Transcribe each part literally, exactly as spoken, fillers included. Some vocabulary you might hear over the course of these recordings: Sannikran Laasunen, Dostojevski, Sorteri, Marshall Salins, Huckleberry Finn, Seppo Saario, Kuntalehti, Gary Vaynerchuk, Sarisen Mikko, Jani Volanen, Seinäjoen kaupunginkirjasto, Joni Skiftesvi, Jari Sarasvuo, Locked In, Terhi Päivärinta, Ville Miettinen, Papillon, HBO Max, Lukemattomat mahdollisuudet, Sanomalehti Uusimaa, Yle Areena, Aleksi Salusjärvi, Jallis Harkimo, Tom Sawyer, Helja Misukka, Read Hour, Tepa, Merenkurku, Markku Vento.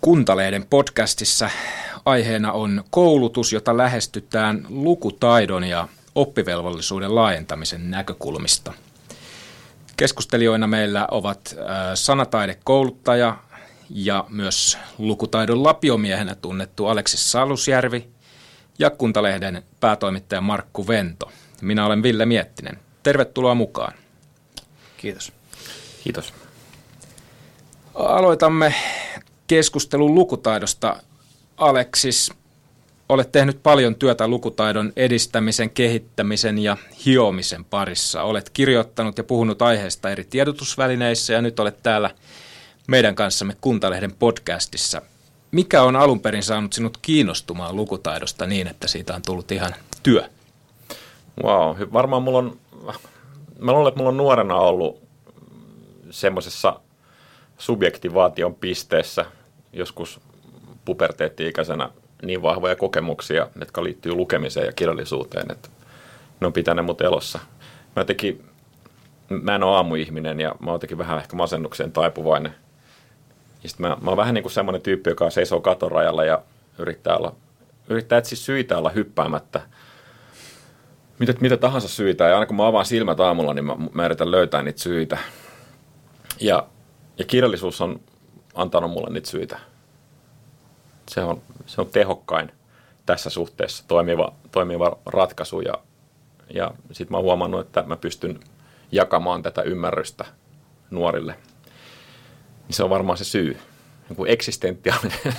Kuntalehden podcastissa aiheena on koulutus, jota lähestytään lukutaidon ja oppivelvollisuuden laajentamisen näkökulmista. Keskustelijoina meillä ovat sanataidekouluttaja ja myös lukutaidon lapiomiehenä tunnettu Aleksi Salusjärvi ja Kuntalehden päätoimittaja Markku Vento. Minä olen Ville Miettinen. Tervetuloa mukaan. Kiitos. Kiitos. Aloitamme keskustelun lukutaidosta. Aleksis, olet tehnyt paljon työtä lukutaidon edistämisen, kehittämisen ja hiomisen parissa. Olet kirjoittanut ja puhunut aiheesta eri tiedotusvälineissä ja nyt olet täällä meidän kanssamme Kuntalehden podcastissa. Mikä on alun perin saanut sinut kiinnostumaan lukutaidosta niin, että siitä on tullut ihan työ? Wow, varmaan mulla on, mä luulen, että mulla on nuorena ollut semmoisessa subjektivaation pisteessä joskus puberteetti-ikäisenä niin vahvoja kokemuksia, jotka liittyy lukemiseen ja kirjallisuuteen, että ne on pitänyt mut elossa. Mä, jotenkin, mä en ole aamuihminen ja mä oon jotenkin vähän ehkä masennukseen taipuvainen. Ja sit mä, mä oon vähän niin kuin semmoinen tyyppi, joka seisoo katon rajalla ja yrittää, olla, yrittää etsiä syitä olla hyppäämättä. Mitä, mitä tahansa syitä, ja aina kun mä avaan silmät aamulla, niin mä, mä yritän löytää niitä syitä. Ja, ja kirjallisuus on antanut mulle niitä syitä. Se on, se on tehokkain tässä suhteessa toimiva, toimiva ratkaisu, ja, ja sitten mä oon huomannut, että mä pystyn jakamaan tätä ymmärrystä nuorille. Niin se on varmaan se syy, joku eksistentiaalinen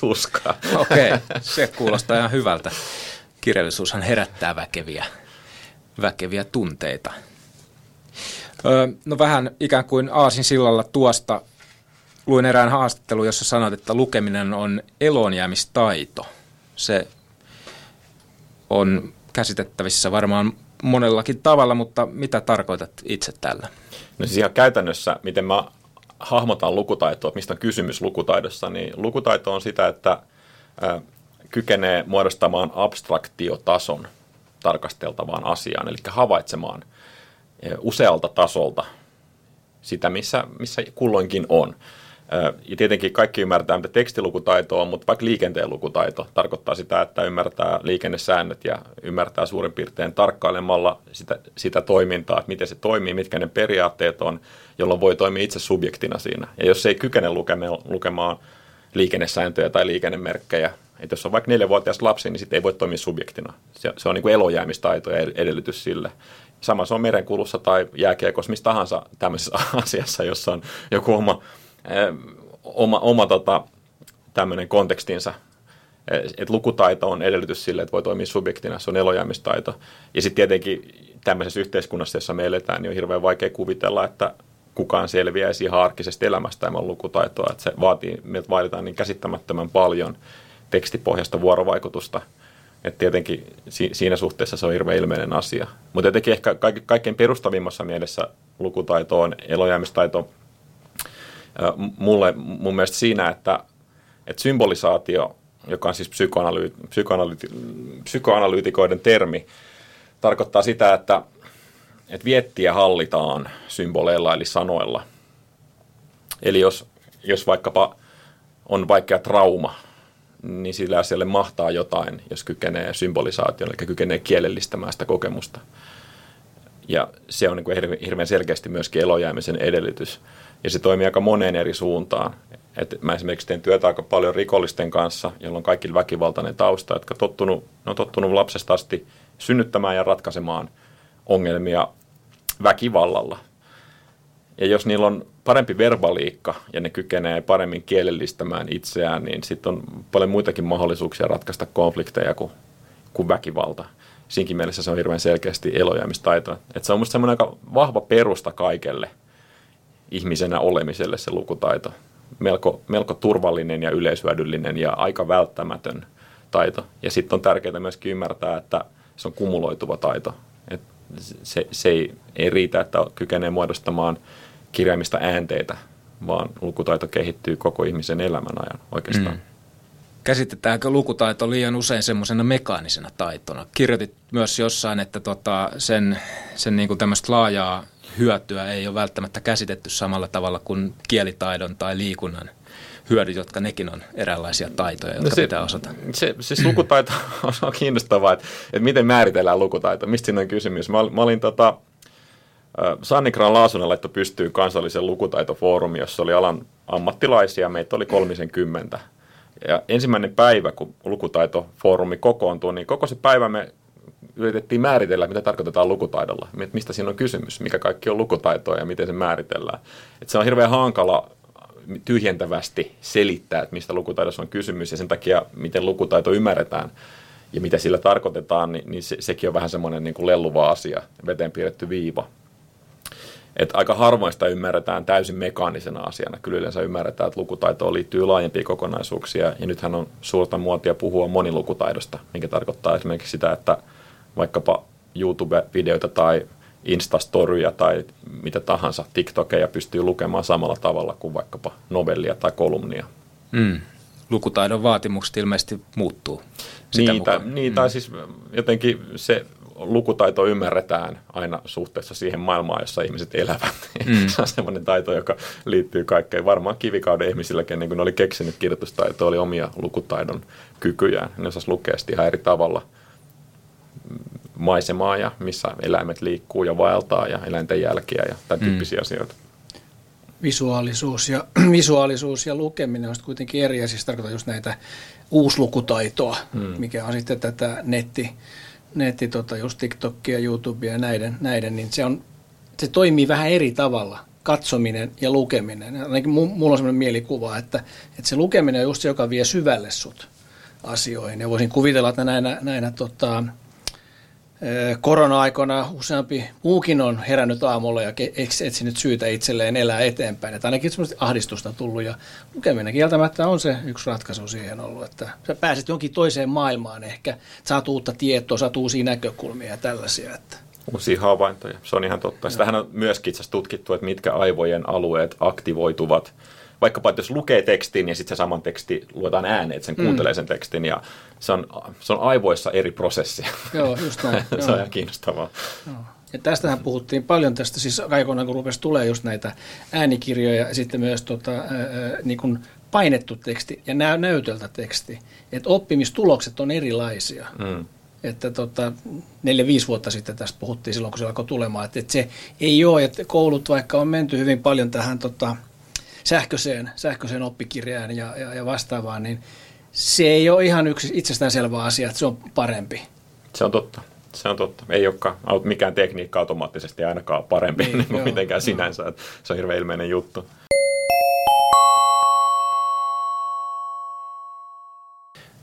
tuska. Okei, se kuulostaa ihan hyvältä. Kirjallisuushan herättää väkeviä, väkeviä tunteita. Öö, no vähän ikään kuin aasinsillalla tuosta luin erään haastattelun, jossa sanot, että lukeminen on eloonjäämistaito. Se on käsitettävissä varmaan monellakin tavalla, mutta mitä tarkoitat itse tällä? No siis ihan käytännössä, miten mä hahmotan lukutaitoa, mistä on kysymys lukutaidossa, niin lukutaito on sitä, että äh, kykenee muodostamaan abstraktiotason tarkasteltavaan asiaan, eli havaitsemaan usealta tasolta sitä, missä, missä kulloinkin on. Ja tietenkin kaikki ymmärtää, mitä tekstilukutaito on, mutta vaikka liikenteen lukutaito tarkoittaa sitä, että ymmärtää liikennesäännöt ja ymmärtää suurin piirtein tarkkailemalla sitä, sitä toimintaa, että miten se toimii, mitkä ne periaatteet on, jolloin voi toimia itse subjektina siinä. Ja jos ei kykene lukemaan liikennesääntöjä tai liikennemerkkejä, että jos on vaikka neljävuotias lapsi, niin sitten ei voi toimia subjektina. Se, se on niin kuin elojäämistaito ja edellytys sille. Sama se on merenkulussa tai jääkiekossa, missä tahansa tämmöisessä asiassa, jossa on joku oma, oma, oma tota, tämmöinen kontekstinsa. Et lukutaito on edellytys sille, että voi toimia subjektina, se on elojäämistaito. Ja sitten tietenkin tämmöisessä yhteiskunnassa, jossa me eletään, niin on hirveän vaikea kuvitella, että kukaan selviäisi ihan arkisesta elämästä ilman lukutaitoa. Et se vaatii, meiltä vaaditaan niin käsittämättömän paljon tekstipohjasta vuorovaikutusta. Et tietenkin si- siinä suhteessa se on hirveän ilmeinen asia. Mutta jotenkin ehkä kaik- kaikkein perustavimmassa mielessä lukutaito on elojäämistaito mulle, mun mielestä siinä, että et symbolisaatio, joka on siis psykoanalyyt- psykoanalyyt- psykoanalyytikoiden termi, tarkoittaa sitä, että et viettiä hallitaan symboleilla eli sanoilla. Eli jos, jos vaikkapa on vaikea trauma, niin sillä asialle mahtaa jotain, jos kykenee symbolisaation, eli kykenee kielellistämään sitä kokemusta. Ja se on niin kuin hirveän selkeästi myöskin elojäämisen edellytys. Ja se toimii aika moneen eri suuntaan. Et mä esimerkiksi teen työtä aika paljon rikollisten kanssa, jolla on kaikki väkivaltainen tausta, jotka tottunut, ne on tottunut lapsesta asti synnyttämään ja ratkaisemaan ongelmia väkivallalla. Ja jos niillä on parempi verbaliikka ja ne kykenee paremmin kielellistämään itseään, niin sitten on paljon muitakin mahdollisuuksia ratkaista konflikteja kuin, kuin väkivalta. Siinkin mielessä se on hirveän selkeästi elojäämistaito. Et se on musta semmoinen aika vahva perusta kaikelle ihmisenä olemiselle se lukutaito. Melko, melko turvallinen ja yleishyödyllinen ja aika välttämätön taito. Ja sitten on tärkeää myöskin ymmärtää, että se on kumuloituva taito. Et se se ei, ei riitä, että kykenee muodostamaan kirjaimista äänteitä, vaan lukutaito kehittyy koko ihmisen elämän ajan oikeastaan. Mm. Käsitetäänkö lukutaito liian usein semmoisena mekaanisena taitona? Kirjoitit myös jossain, että tota sen, sen niin kuin tämmöistä laajaa hyötyä ei ole välttämättä käsitetty samalla tavalla kuin kielitaidon tai liikunnan hyödyt, jotka nekin on eräänlaisia taitoja, jotka no se, pitää osata. Se, siis lukutaito on kiinnostavaa, että, että miten määritellään lukutaito, mistä siinä on kysymys. Mä, mä olin tota, Sannikran Laasunen laittoi pystyyn kansallisen lukutaitofoorumin, jossa oli alan ammattilaisia, meitä oli kolmisenkymmentä. Ja ensimmäinen päivä, kun lukutaitofoorumi kokoontui, niin koko se päivä me yritettiin määritellä, mitä tarkoitetaan lukutaidolla. Mistä siinä on kysymys, mikä kaikki on lukutaitoa ja miten se määritellään. Et se on hirveän hankala tyhjentävästi selittää, että mistä lukutaidossa on kysymys ja sen takia, miten lukutaito ymmärretään ja mitä sillä tarkoitetaan, niin, niin se, sekin on vähän semmoinen niin kuin lelluva asia, veteen piirretty viiva. Et aika harvoin sitä ymmärretään täysin mekaanisena asiana. Kyllä yleensä ymmärretään, että lukutaitoon liittyy laajempia kokonaisuuksia ja nythän on suurta muotia puhua monilukutaidosta, mikä tarkoittaa esimerkiksi sitä, että vaikkapa YouTube-videoita tai Instastoryja tai mitä tahansa, TikTokeja pystyy lukemaan samalla tavalla kuin vaikkapa novellia tai kolumnia. Mm. Lukutaidon vaatimukset ilmeisesti muuttuu. Niitä, niitä mm. siis jotenkin se lukutaito ymmärretään aina suhteessa siihen maailmaan, jossa ihmiset elävät. Mm. Se on semmoinen taito, joka liittyy kaikkeen. Varmaan kivikauden ihmisilläkin, niin kun ne oli keksinyt kirjoitustaitoa, oli omia lukutaidon kykyjään. Ne osasivat lukea sitten ihan eri tavalla maisemaa ja missä eläimet liikkuu ja vaeltaa ja eläinten jälkiä ja tämän tyyppisiä mm. asioita. Visuaalisuus ja, visuaalisuus ja lukeminen on kuitenkin eri, ja siis tarkoitan just näitä uuslukutaitoa, mm. mikä on sitten tätä netti, netti tota just TikTokia, YouTubea ja näiden, näiden niin se, on, se toimii vähän eri tavalla, katsominen ja lukeminen. Ainakin mulla on sellainen mielikuva, että, että se lukeminen on just se, joka vie syvälle sut asioihin, ja voisin kuvitella, että näinä, näinä tota, korona-aikana useampi muukin on herännyt aamulla ja etsinyt syytä itselleen elää eteenpäin. Että ainakin semmoista ahdistusta on tullut ja lukeminen kieltämättä on se yksi ratkaisu siihen ollut, että sä pääset jonkin toiseen maailmaan ehkä, saat uutta tietoa, saat uusia näkökulmia ja tällaisia. Että. Uusia havaintoja, se on ihan totta. Sitähän on myöskin itse asiassa tutkittu, että mitkä aivojen alueet aktivoituvat. Vaikkapa, että jos lukee tekstin ja sitten se saman teksti luetaan ääneen, että sen kuuntelee sen tekstin ja se on, se on aivoissa eri prosessia. Joo, just näin. Se on ihan kiinnostavaa. Joo. Ja tästähän puhuttiin paljon tästä, siis aikoinaan kun rupesi tulee just näitä äänikirjoja ja sitten myös tota, ää, niin kuin painettu teksti ja nä- näytöltä teksti, että oppimistulokset on erilaisia. Mm. Että tota, neljä, viisi vuotta sitten tästä puhuttiin silloin, kun se alkoi tulemaan, että, että se ei ole, että koulut vaikka on menty hyvin paljon tähän tota, sähköiseen, sähköiseen oppikirjaan ja, ja, ja vastaavaan, niin se ei ole ihan yksi itsestäänselvä asia, että se on parempi. Se on totta. Se on totta. Ei olekaan mikään tekniikka automaattisesti ainakaan parempi niin, joo, mitenkään sinänsä. Joo. Se on hirveän ilmeinen juttu.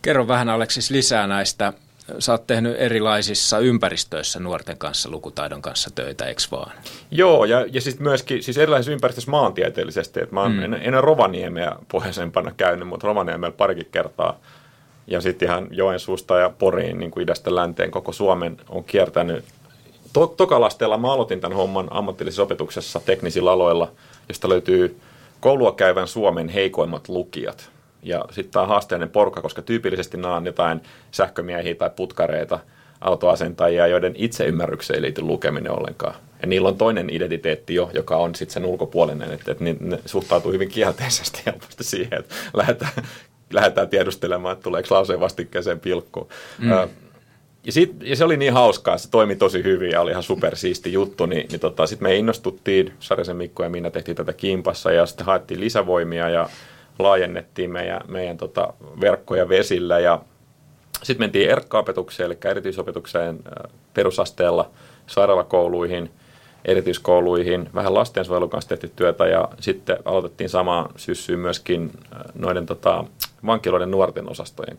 Kerro vähän, Aleksi, lisää näistä. Sä oot tehnyt erilaisissa ympäristöissä nuorten kanssa, lukutaidon kanssa töitä, eikö vaan? Joo, ja, ja siis myöskin siis erilaisissa ympäristöissä maantieteellisesti. Et mä oon mm. en, en ole Rovaniemeä pohjoisempana käynyt, mutta Rovaniemellä parikin kertaa. Ja sitten ihan Joensuusta ja Poriin, niin kuin idästä länteen, koko Suomen on kiertänyt. Tokalasteella mä aloitin tämän homman ammatillisessa opetuksessa teknisillä aloilla, josta löytyy koulua käyvän Suomen heikoimmat lukijat. Ja sitten tämä on haasteellinen porukka, koska tyypillisesti nämä on jotain sähkömiehiä tai putkareita, autoasentajia, joiden itseymmärrykseen ei liity lukeminen ollenkaan. Ja niillä on toinen identiteetti jo, joka on sitten sen ulkopuolinen, että et ne, ne suhtautuu hyvin kielteisesti helposti siihen, että lähdetään, lähdetään tiedustelemaan, että tuleeko lauseen vastikkeeseen pilkkuun. Mm. Ö, ja, sit, ja se oli niin hauskaa, se toimi tosi hyvin ja oli ihan supersiisti juttu, niin, niin tota, sitten me innostuttiin, Sarisen Mikko ja Minna tehtiin tätä kimpassa ja sitten haettiin lisävoimia ja laajennettiin meidän, meidän tota, verkkoja vesillä ja sitten mentiin erkka-opetukseen, eli erityisopetukseen perusasteella, sairaalakouluihin, erityiskouluihin, vähän lastensuojelun kanssa tehty työtä ja sitten aloitettiin samaan syssyyn myöskin noiden tota, vankiloiden nuorten osastojen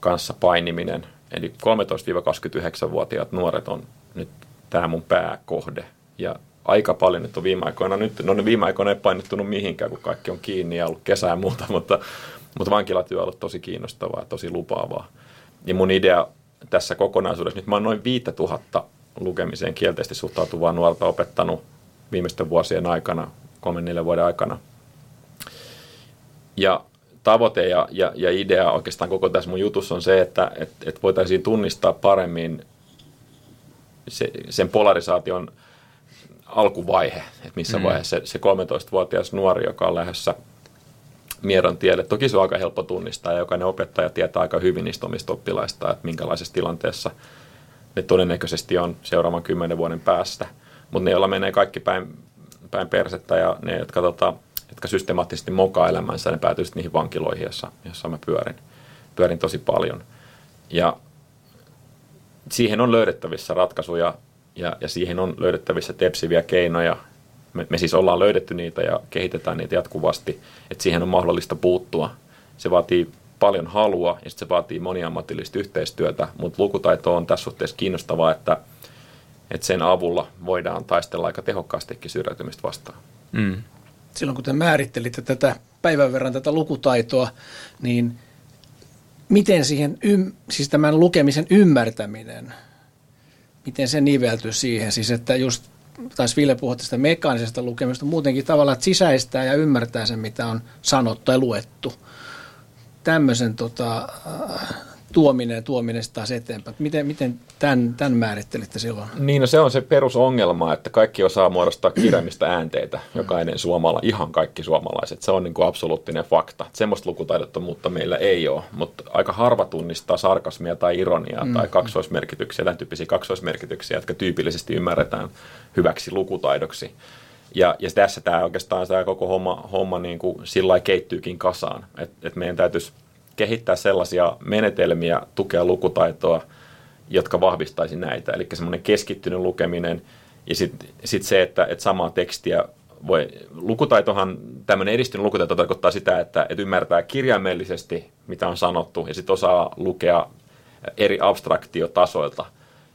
kanssa painiminen. Eli kolmetoista kaksikymmentäyhdeksän-vuotiaat nuoret on nyt tämä mun pääkohde ja aika paljon nyt on viime aikoina, nyt, no ne viime aikoina ei painottunut mihinkään, kun kaikki on kiinni ja ollut kesää ja muuta, mutta, mutta vankilatyö on ollut tosi kiinnostavaa ja tosi lupaavaa. Ja mun idea tässä kokonaisuudessa, nyt mä oon noin viisituhatta lukemiseen kielteisesti suhtautuvaa nuorta opettanut viimeisten vuosien aikana, kolmen neljän vuoden aikana. Ja tavoite ja, ja, ja idea oikeastaan koko tässä mun jutussa on se, että et, et voitaisiin tunnistaa paremmin se, sen polarisaation alkuvaihe, että missä mm. vaiheessa se, se kolmetoistavuotias nuori, joka on lähdössä miedon tielle, toki se on aika helppo tunnistaa ja jokainen opettaja tietää aika hyvin niistä omista oppilaista, että minkälaisessa tilanteessa ne todennäköisesti on seuraavan kymmenen vuoden päästä, mutta ne, joilla menee kaikki päin, päin persettä ja ne, jotka tota, jotka systemaattisesti mokaa elämänsä, ne päätyy sitten niihin vankiloihin, jossa, jossa mä pyörin. Pyörin tosi paljon. Ja siihen on löydettävissä ratkaisuja ja, ja siihen on löydettävissä tepsiviä keinoja. Me, me siis ollaan löydetty niitä ja kehitetään niitä jatkuvasti, että siihen on mahdollista puuttua. Se vaatii paljon halua ja sitten se vaatii moniammatillista yhteistyötä, mutta lukutaito on tässä suhteessa kiinnostavaa, että, että sen avulla voidaan taistella aika tehokkaastikin syrjäytymistä vastaan. Mm. Silloin kun te määrittelitte tätä päivän verran tätä lukutaitoa, niin miten siihen, ym, siis tämän lukemisen ymmärtäminen, miten se niveltyy siihen? Siis että just taisi Ville puhua tästä mekaanisesta lukemista, muutenkin tavallaan, että sisäistää ja ymmärtää sen, mitä on sanottu tai luettu. Tämmöisen tota, tuominen ja tuominen taas eteenpäin. Miten, miten tämän, tämän määrittelitte silloin? Niin, no se on se perusongelma, että kaikki osaa muodostaa kirjaimista äänteitä, jokainen suomala, ihan kaikki suomalaiset. Se on niin kuin absoluuttinen fakta. Semmoista lukutaidottomuutta meillä ei ole, mutta aika harva tunnistaa sarkasmia tai ironiaa mm. tai kaksoismerkityksiä, tämän tyyppisiä kaksoismerkityksiä, jotka tyypillisesti ymmärretään hyväksi lukutaidoksi. Ja, ja tässä tämä oikeastaan tämä koko homma, homma niin kuin sillä lailla keittyykin kasaan, että et meidän täytyisi kehittää sellaisia menetelmiä, tukea lukutaitoa, jotka vahvistaisi näitä. Eli semmoinen keskittynyt lukeminen ja sitten sit se, että et samaa tekstiä voi... Lukutaitohan, tämmöinen edistynyt lukutaito tarkoittaa sitä, että et ymmärtää kirjaimellisesti, mitä on sanottu, ja sitten osaa lukea eri abstraktiotasoilta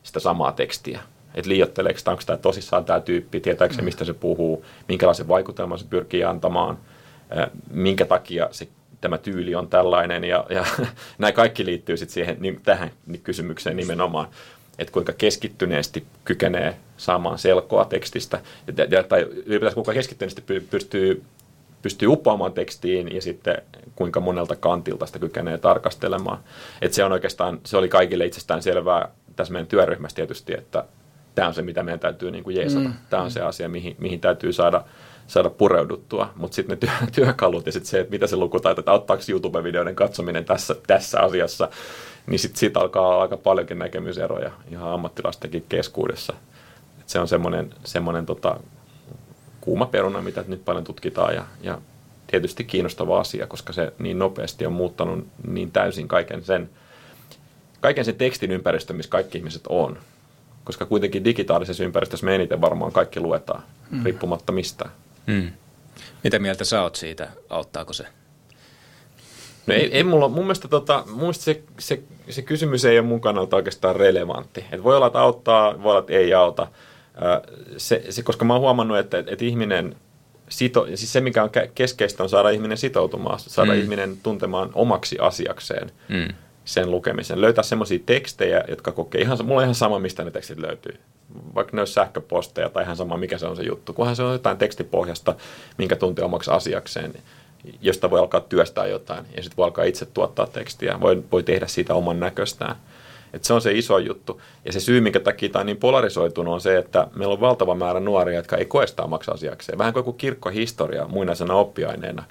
sitä samaa tekstiä. Että liioitteleeko, onko tämä tosissaan tämä tyyppi, tietääkö se, mistä se puhuu, minkälaisen vaikutelman se pyrkii antamaan, minkä takia se tämä tyyli on tällainen ja, ja nämä kaikki liittyy sitten siihen, niin tähän kysymykseen nimenomaan, että kuinka keskittyneesti kykenee saamaan selkoa tekstistä ja, tai ylipäätään kuinka keskittyneesti pystyy, pystyy uppoamaan tekstiin ja sitten kuinka monelta kantilta sitä kykenee tarkastelemaan. Että se on oikeastaan, se oli kaikille itsestään selvää tässä meidän työryhmässä tietysti, että tämä on se, mitä meidän täytyy niin kuin jeesata. Mm. Tämä on se asia, mihin, mihin täytyy saada saada pureuduttua, mutta sitten ne työ, työkalut ja sitten se, että mitä se lukutaito, että auttaako YouTube-videoiden katsominen tässä, tässä asiassa, niin sitten siitä alkaa olla aika paljonkin näkemyseroja ihan ammattilaistenkin keskuudessa. Et se on semmoinen, semmoinen tota, kuuma peruna, mitä nyt paljon tutkitaan ja, ja tietysti kiinnostava asia, koska se niin nopeasti on muuttanut niin täysin kaiken sen, kaiken sen tekstin ympäristö, missä kaikki ihmiset on, koska kuitenkin digitaalisessa ympäristössä me eniten varmaan kaikki luetaan, mm. riippumatta mistään. Hmm. Mitä mieltä sä oot siitä? Auttaako se? No ei, ei mulla, mun mielestä, tota, mun mielestä se, se, se kysymys ei ole mun kannalta oikeastaan relevantti. Et voi olla, että auttaa, voi olla, että ei auta. Se, se, koska mä oon huomannut, että, että ihminen sito, siis se mikä on keskeistä on saada ihminen sitoutumaan, saada hmm. ihminen tuntemaan omaksi asiakseen hmm. sen lukemisen. Löytää semmoisia tekstejä, jotka kokee, ihan, mulla on ihan sama mistä ne tekstit löytyy. Vaikka ne olisi sähköposteja tai ihan sama, mikä se on se juttu. Kunhan se on jotain tekstipohjasta, minkä tuntee omaksi asiakseen, josta voi alkaa työstää jotain. Ja sitten voi alkaa itse tuottaa tekstiä. Voi, voi tehdä siitä oman näköstään. Et se on se iso juttu. Ja se syy, minkä takia tämä on niin polarisoitunut, on se, että meillä on valtava määrä nuoria, jotka ei koe sitä omaksi asiakseen. Vähän kuin joku kirkkohistoria muinaisena oppiaineena.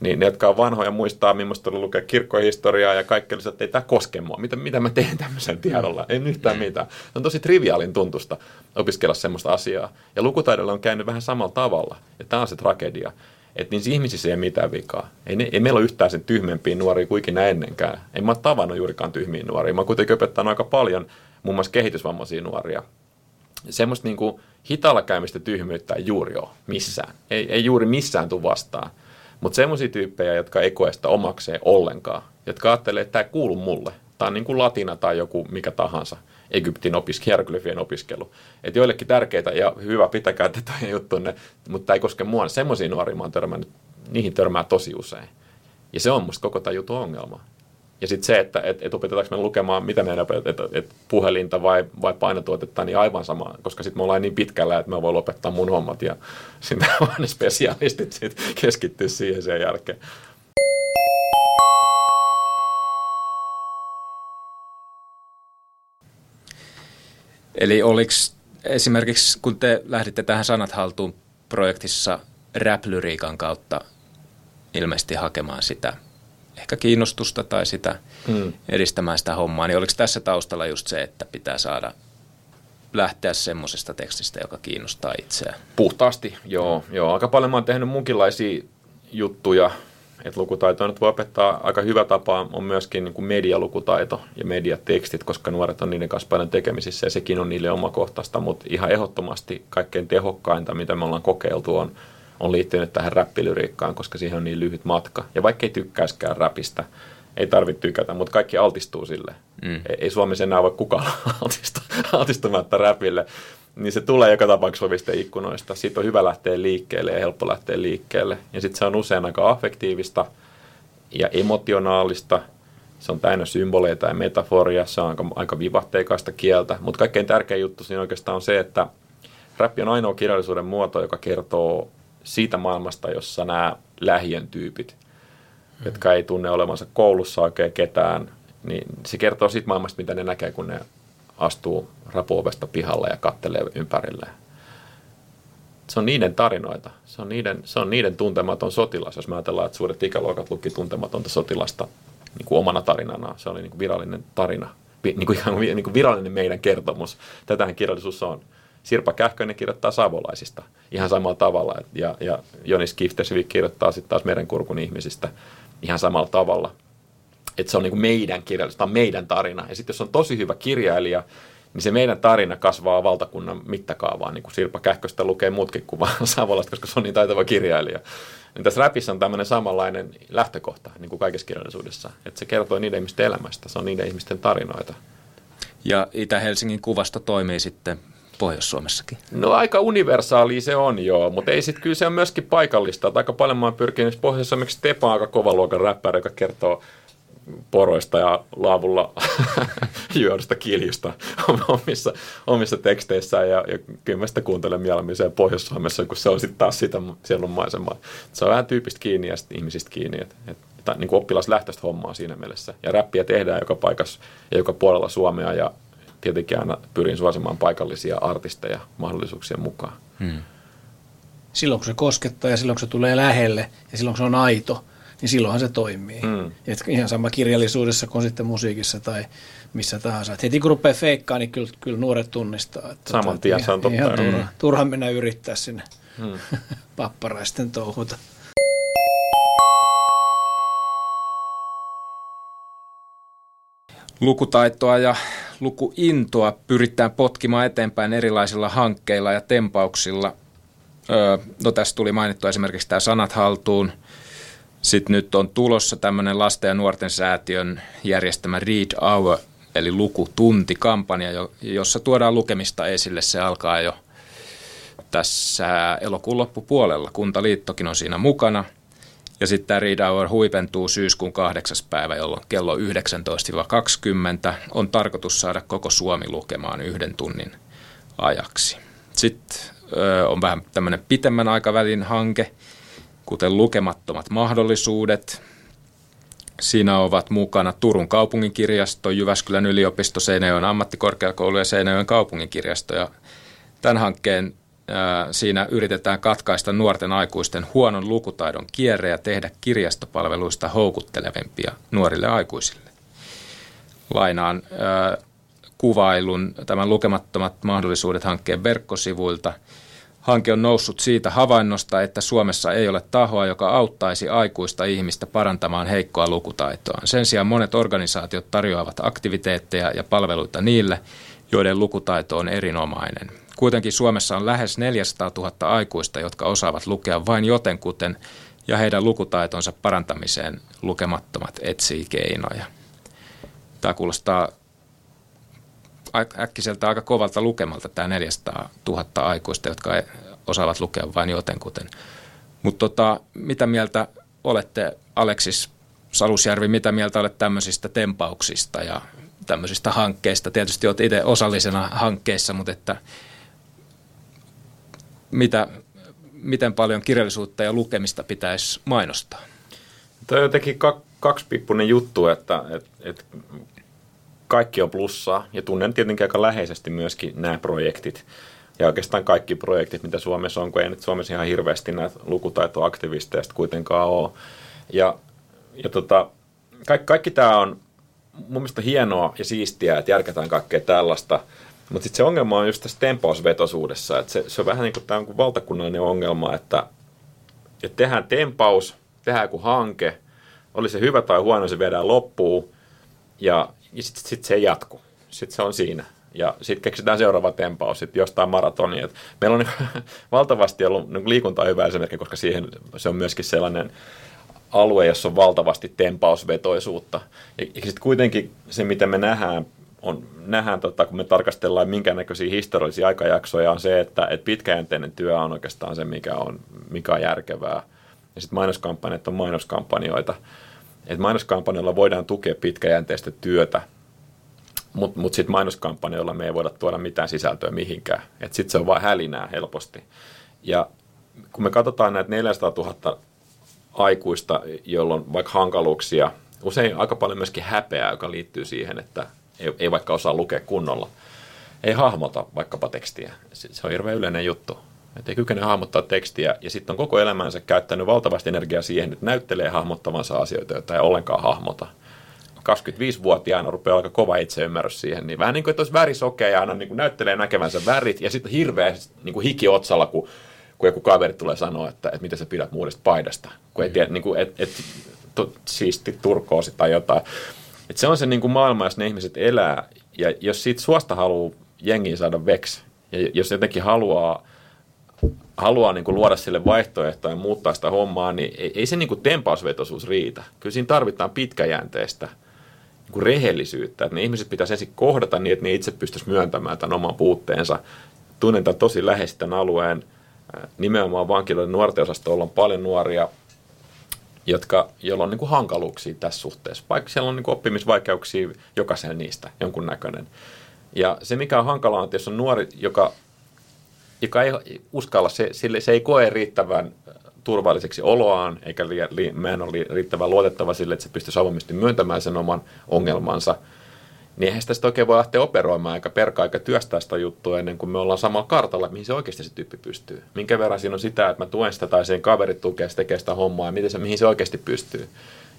Niin ne, jotka on vanhoja, muistaa, millaista oli lukea kirkkohistoriaa ja kaikki olisivat, että ei tämä koske mua. Mitä, mitä mä teen tämmöisen tiedolla? En yhtään mitään. Se on tosi triviaalin tuntusta opiskella semmoista asiaa. Ja lukutaidolla on käynyt vähän samalla tavalla. Ja tämä on se tragedia. Että niissä ihmisissä ei ole mitään vikaa. Ei, ne, ei meillä ole yhtään sen tyhmempiä nuoria kuin ikinä ennenkään. En mä ole tavannut juurikaan tyhmiä nuoria. Mä oon kuitenkin opettanut aika paljon muun muassa kehitysvammaisia nuoria. Semmoista niin kuin hitaalla käymistä tyhmyyttä ei juuri ole missään. Ei, ei juuri missään tule vastaan. Mutta semmoisia tyyppejä, jotka ei koe sitä omakseen ollenkaan, jotka ajattelee, että tämä ei kuulu mulle. Tämä on niin kuin latina tai joku mikä tahansa, Egyptin opiskelu, hieroglyfien opiskelu. Että joillekin tärkeitä ja hyvä, pitäkää tätä juttunne, mutta tämä ei koske mua. Semmoisia nuoria mä oon törmännyt, niihin törmää tosi usein. Ja se on musta koko tämä jutun ongelma. Ja sitten se, että et, et opetetaanko me lukemaan, mitä meidän opetetaan, että et puhelinta vai, vai painotuotetta, niin aivan sama, koska sitten me ollaan niin pitkällä, että mä voin lopettaa mun hommat ja sitten vaan ne spesialistit sit keskittyy siihen sen jälkeen. Eli oliko esimerkiksi, kun te lähditte tähän Sanat haltuun -projektissa rap-lyriikan kautta ilmeisesti hakemaan sitä ehkä kiinnostusta tai sitä hmm. edistämään sitä hommaa, niin oliko tässä taustalla just se, että pitää saada lähteä semmoisesta tekstistä, joka kiinnostaa itseään? Puhtaasti, joo. joo. Aika paljon mä oon tehnyt munkinlaisia juttuja, että lukutaitoa nyt voi opettaa. Aika hyvä tapa on myöskin niin kuin medialukutaito ja mediatekstit, koska nuoret on niiden kanssa paljon tekemisissä ja sekin on niille omakohtaista, mutta ihan ehdottomasti kaikkein tehokkainta, mitä me ollaan kokeiltu, on, on liittynyt tähän räppilyriikkaan, koska siihen on niin lyhyt matka. Ja vaikka ei tykkäiskään räpistä, ei tarvitse tykätä, mutta kaikki altistuu sille. Mm. Ei Suomessa enää voi kukaan altistumatta räpille. Niin se tulee joka tapauksessa ovista ikkunoista. Siitä on hyvä lähteä liikkeelle ja helppo lähteä liikkeelle. Ja sitten se on usein aika affektiivista ja emotionaalista. Se on täynnä symboleita ja metaforia. Se on aika, aika vivahteikaista kieltä. Mutta kaikkein tärkein juttu siinä oikeastaan on se, että räppi on ainoa kirjallisuuden muoto, joka kertoo siitä maailmasta, jossa nämä lähiön tyypit, mm. jotka ei tunne olevansa koulussa oikein ketään, niin se kertoo siitä maailmasta, mitä ne näkee, kun ne astuu rapuovesta pihalle ja kattelee ympärilleen. Se on niiden tarinoita. Se on niiden, se on niiden tuntematon sotilas. Jos me ajatellaan, että suuret ikäluokat luki tuntematonta sotilasta niin kuin omana tarinanaan. Se oli niin kuin virallinen tarina. Niin kuin, niin kuin virallinen meidän kertomus. Tätähän kirjallisuus on. Sirpa Kähkönen kirjoittaa savolaisista ihan samalla tavalla. Ja, ja Joni Skiftesvi kirjoittaa sitten taas Merenkurkun ihmisistä ihan samalla tavalla. Että se on niin kuin meidän kirjallisuus, tämä on meidän tarina. Ja sitten jos on tosi hyvä kirjailija, niin se meidän tarina kasvaa valtakunnan mittakaavaan. Niin kuin Sirpa Kähköstä lukee muutkin kuin vaan savolaiset, koska se on niin taitava kirjailija. Niin tässä räpissä on tämmöinen samanlainen lähtökohta, niin kuin kaikessa kirjallisuudessa. Että se kertoo niiden ihmisten elämästä, se on niiden ihmisten tarinoita. Ja Itä-Helsingin kuvasto toimii sitten Pohjois-Suomessakin. No aika universaali se on, joo, mutta ei sitten kyllä se on myöskin paikallista. Että aika paljon mä oon pyrkinyt Pohjois-Suomeksi Tepa, aika kovan luokan räppäri, joka kertoo poroista ja laavulla juodusta kiljusta omissa, omissa teksteissään ja, ja kyllä mä sitä kuuntelen mieluummin siellä Pohjois-Suomessa, kun se on sitten taas sitä sielun maisemaa. Se on vähän tyypistä kiinni ja sitten ihmisistä kiinni, että et, et, niin kuin oppilaslähtöistä hommaa siinä mielessä. Ja räppiä tehdään joka paikassa ja joka puolella Suomea ja tietenkin aina pyrin suosimaan paikallisia artisteja mahdollisuuksien mukaan. Hmm. Silloin kun se koskettaa ja silloin kun se tulee lähelle ja silloin kun se on aito, niin silloinhan se toimii. Mm. Et ihan sama kirjallisuudessa kuin sitten musiikissa tai missä tahansa. Et heti kun rupeaa feikkaa, niin kyllä, kyllä nuoret tunnistaa. Että saman tien se on totta. Ihan turha, turha mennä yrittää sinne mm. papparaisten touhuta. Lukutaitoa ja lukuintoa pyritään potkimaan eteenpäin erilaisilla hankkeilla ja tempauksilla. Öö, no tässä tuli mainittua esimerkiksi tämä Sanat haltuun. Sitten nyt on tulossa tämmöinen lasten ja nuorten säätiön järjestämä Read Hour, eli lukutuntikampanja, jossa tuodaan lukemista esille. Se alkaa jo tässä elokuun loppupuolella. Kuntaliittokin on siinä mukana. Ja sitten tämä Read Hour huipentuu syyskuun kahdeksas päivä, jolloin kello yhdeksäntoista kaksikymmentä on tarkoitus saada koko Suomi lukemaan yhden tunnin ajaksi. Sitten ö, on vähän tämmöinen pitemmän aikavälin hanke, kuten Lukemattomat mahdollisuudet. Siinä ovat mukana Turun kaupunginkirjasto, Jyväskylän yliopisto, Seinäjoen ammattikorkeakoulu ja Seinäjoen kaupunginkirjasto. Ja tämän hankkeen ää, siinä yritetään katkaista nuorten aikuisten huonon lukutaidon kierre ja tehdä kirjastopalveluista houkuttelevampia nuorille aikuisille. Lainaan ää, kuvailun tämän Lukemattomat mahdollisuudet -hankkeen verkkosivuilta. Hanke on noussut siitä havainnosta, että Suomessa ei ole tahoa, joka auttaisi aikuista ihmistä parantamaan heikkoa lukutaitoaan. Sen sijaan monet organisaatiot tarjoavat aktiviteetteja ja palveluita niille, joiden lukutaito on erinomainen. Kuitenkin Suomessa on lähes neljäsataatuhatta aikuista, jotka osaavat lukea vain jotenkuten, ja heidän lukutaitonsa parantamiseen Lukemattomat etsii keinoja. Tämä kuulostaa äkkiseltä aika kovalta lukemalta, tämä neljäsataatuhatta aikuista, jotka osaavat lukea vain jotenkuten. Mutta tota, mitä mieltä olette, Aleksi Salusjärvi, mitä mieltä olet tämmöisistä tempauksista ja tämmöisistä hankkeista? Tietysti olet itse osallisena hankkeissa, mutta että mitä, miten paljon kirjallisuutta ja lukemista pitäisi mainostaa? Tämä on jotenkin kaksipippunen juttu, että... että, että kaikki on plussaa ja tunnen tietenkin aika läheisesti myöskin nämä projektit. Ja oikeastaan kaikki projektit, mitä Suomessa on, kun ei nyt Suomessa ihan hirveästi näitä lukutaitoaktivisteista kuitenkaan ole. Ja, ja tota, kaikki, kaikki tämä on mun mielestä hienoa ja siistiä, että järkätään kaikkea tällaista. Mutta sitten se ongelma on just tässä tempausvetoisuudessa. Että se, se on vähän niin kuin, tämä on kuin valtakunnallinen ongelma, että, että tehdään tempaus, tehdään joku hanke, oli se hyvä tai huono, se viedään loppuun ja, ja sitten sit se ei jatku. Sitten se on siinä. Ja sitten keksitään seuraava tempaus sit jostain maratonia. Et meillä on niinku valtavasti ollut niinku liikuntaa hyvä esimerkki, koska siihen, se on myöskin sellainen alue, jossa on valtavasti tempausvetoisuutta. Ja, ja sitten kuitenkin se, mitä me nähdään, on, nähdään tota, kun me tarkastellaan minkäännäköisiä historiallisia aikajaksoja, on se, että et pitkäjänteinen työ on oikeastaan se, mikä on, mikä on järkevää. Ja sitten mainoskampanjat on mainoskampanjoita. Et mainoskampanjoilla voidaan tukea pitkäjänteistä työtä. Mutta mut sitten mainoskampanjoilla me ei voida tuoda mitään sisältöä mihinkään. Että sitten se on vaan hälinää helposti. Ja kun me katsotaan näitä neljäsataatuhatta aikuista, joilla on vaikka hankaluuksia, usein aika paljon myöskin häpeää, joka liittyy siihen, että ei, ei vaikka osaa lukea kunnolla. Ei hahmota vaikkapa tekstiä. Se on hirveän yleinen juttu. Että ei kykene hahmottaa tekstiä. Ja sitten on koko elämänsä käyttänyt valtavasti energiaa siihen, että näyttelee hahmottavansa asioita, joita ei ollenkaan hahmota. kaksikymmentäviisivuotiaana rupeaa aika kova itseymmärrys siihen, niin vähän niin kuin, että olisi värisokea ja aina niin kuin näyttelee näkevänsä värit, ja sitten hirveä niin kuin hiki otsalla, kun, kun joku kaveri tulee sanoa, että, että mitä sä pidät muudesta paidasta, kun ei tiedä, niin kuin, että, että siisti turkoosi tai jotain. Että se on se niin kuin maailma, jos ne ihmiset elää, ja jos siitä suosta haluaa jengiin saada veksi, ja jos jotenkin haluaa, haluaa niin kuin luoda sille vaihtoehtoa ja muuttaa sitä hommaa, niin ei, ei se niin kuin tempausvetoisuus riitä. Kyllä siinä tarvitaan pitkäjänteistä niin rehellisyyttä, että ne ihmiset pitäisi ensin kohdata niin, että ne itse pystyisi myöntämään tämän oman puutteensa. Tunnetaan tosi läheisesti tämän alueen. Nimenomaan vankiloiden nuortenosastolla on paljon nuoria, jotka, joilla on niin kuin hankaluuksia tässä suhteessa. Vaikka siellä on niin kuin oppimisvaikeuksia jokaisen niistä, jonkun näköinen. Ja se, mikä on hankalaa, on, että jos on nuori, joka, joka ei uskalla, se, se ei koe riittävän turvalliseksi oloaan, eikä li, li, meidän ole riittävän luotettava sille, että se pystyisi avoimesti myöntämään sen oman ongelmansa, niin eihän sitä sitten oikein voi lähteä operoimaan, eikä perkaa, eikä työstää sitä juttua ennen kuin me ollaan samalla kartalla, mihin se oikeasti se tyyppi pystyy. Minkä verran siinä on sitä, että mä tuen sitä tai sen kaverit tukee, se tekee sitä hommaa, ja miten se, mihin se oikeasti pystyy.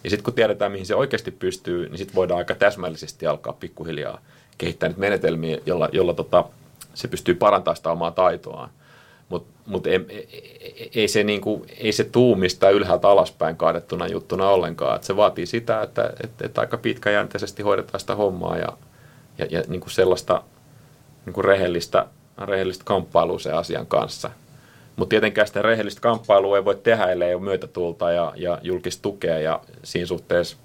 Ja sitten kun tiedetään, mihin se oikeasti pystyy, niin sitten voidaan aika täsmällisesti alkaa pikkuhiljaa kehittää niitä menetelmiä, jolla, jolla tota, se pystyy parantamaan sitä omaa taitoaan. Mutta mut ei, ei, ei se, niinku, se tuu mistään ylhäältä alaspäin kaadettuna juttuna ollenkaan. Et se vaatii sitä, että et, et aika pitkäjänteisesti hoidetaan sitä hommaa ja, ja, ja niinku sellaista niinku rehellistä, rehellistä kamppailua sen asian kanssa. Mutta tietenkään sitä rehellistä kamppailua ei voi tehdä, ellei ole myötätuulta ja, ja julkista tukea. Ja siinä suhteessa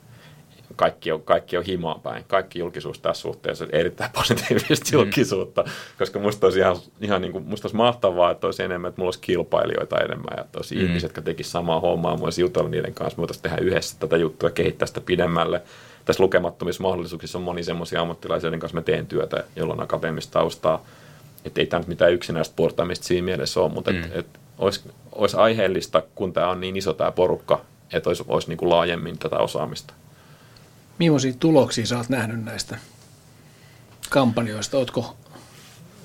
kaikki on, kaikki on himaan päin. Kaikki julkisuus tässä suhteessa on erittäin positiivista julkisuutta, mm. koska musta olisi, ihan, ihan niin kuin, musta olisi mahtavaa, että olisi enemmän, että mulla olisi kilpailijoita enemmän ja olisi mm. ihmisiä, jotka tekisivät samaa hommaa. Mulla olisi jutella niiden kanssa, me voitaisiin tehdä yhdessä tätä juttua ja kehittää sitä pidemmälle. Tässä lukemattomissa mahdollisuuksissa on moni semmoisia ammattilaisia, joiden kanssa mä teen työtä, jolla on akateemista taustaa. Että ei tämä nyt mitään yksinäistä portaamista siinä mielessä ole, mutta mm. et, et olisi, olisi aiheellista, kun tämä on niin iso tämä porukka, että olisi, olisi niin kuin laajemmin tätä osaamista. Millaisia tuloksia sä oot nähnyt näistä kampanjoista? Ootko,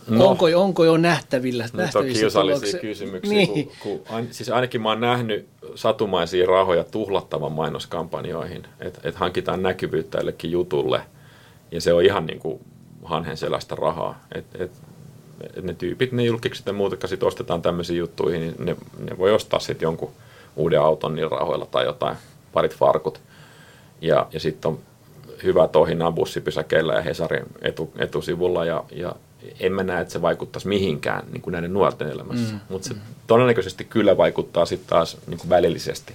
no, onko, onko jo nähtävillä? Nyt on kiusallisia kysymyksiä. Niin. Kun, kun, ain, siis ainakin mä oon nähnyt satumaisia rahoja tuhlattavan mainoskampanjoihin, että et hankitaan näkyvyyttä jollekin jutulle. Ja se on ihan niin kuin hanhen selästä rahaa. Et, et, et ne tyypit, ne julkikset ja muut, jotka sitten ostetaan tämmöisiin juttuihin, niin ne, ne voi ostaa sitten jonkun uuden auton niillä rahoilla tai jotain, parit farkut. Ja, ja sitten on hyvä tohinaa bussipysäkeillä ja Hesarin etu, etusivulla, ja, ja en mä näe, että se vaikuttaisi mihinkään niin kuin näiden nuorten elämässä. Mm. Mutta se mm. todennäköisesti kyllä vaikuttaa sitten taas niin kuin välillisesti,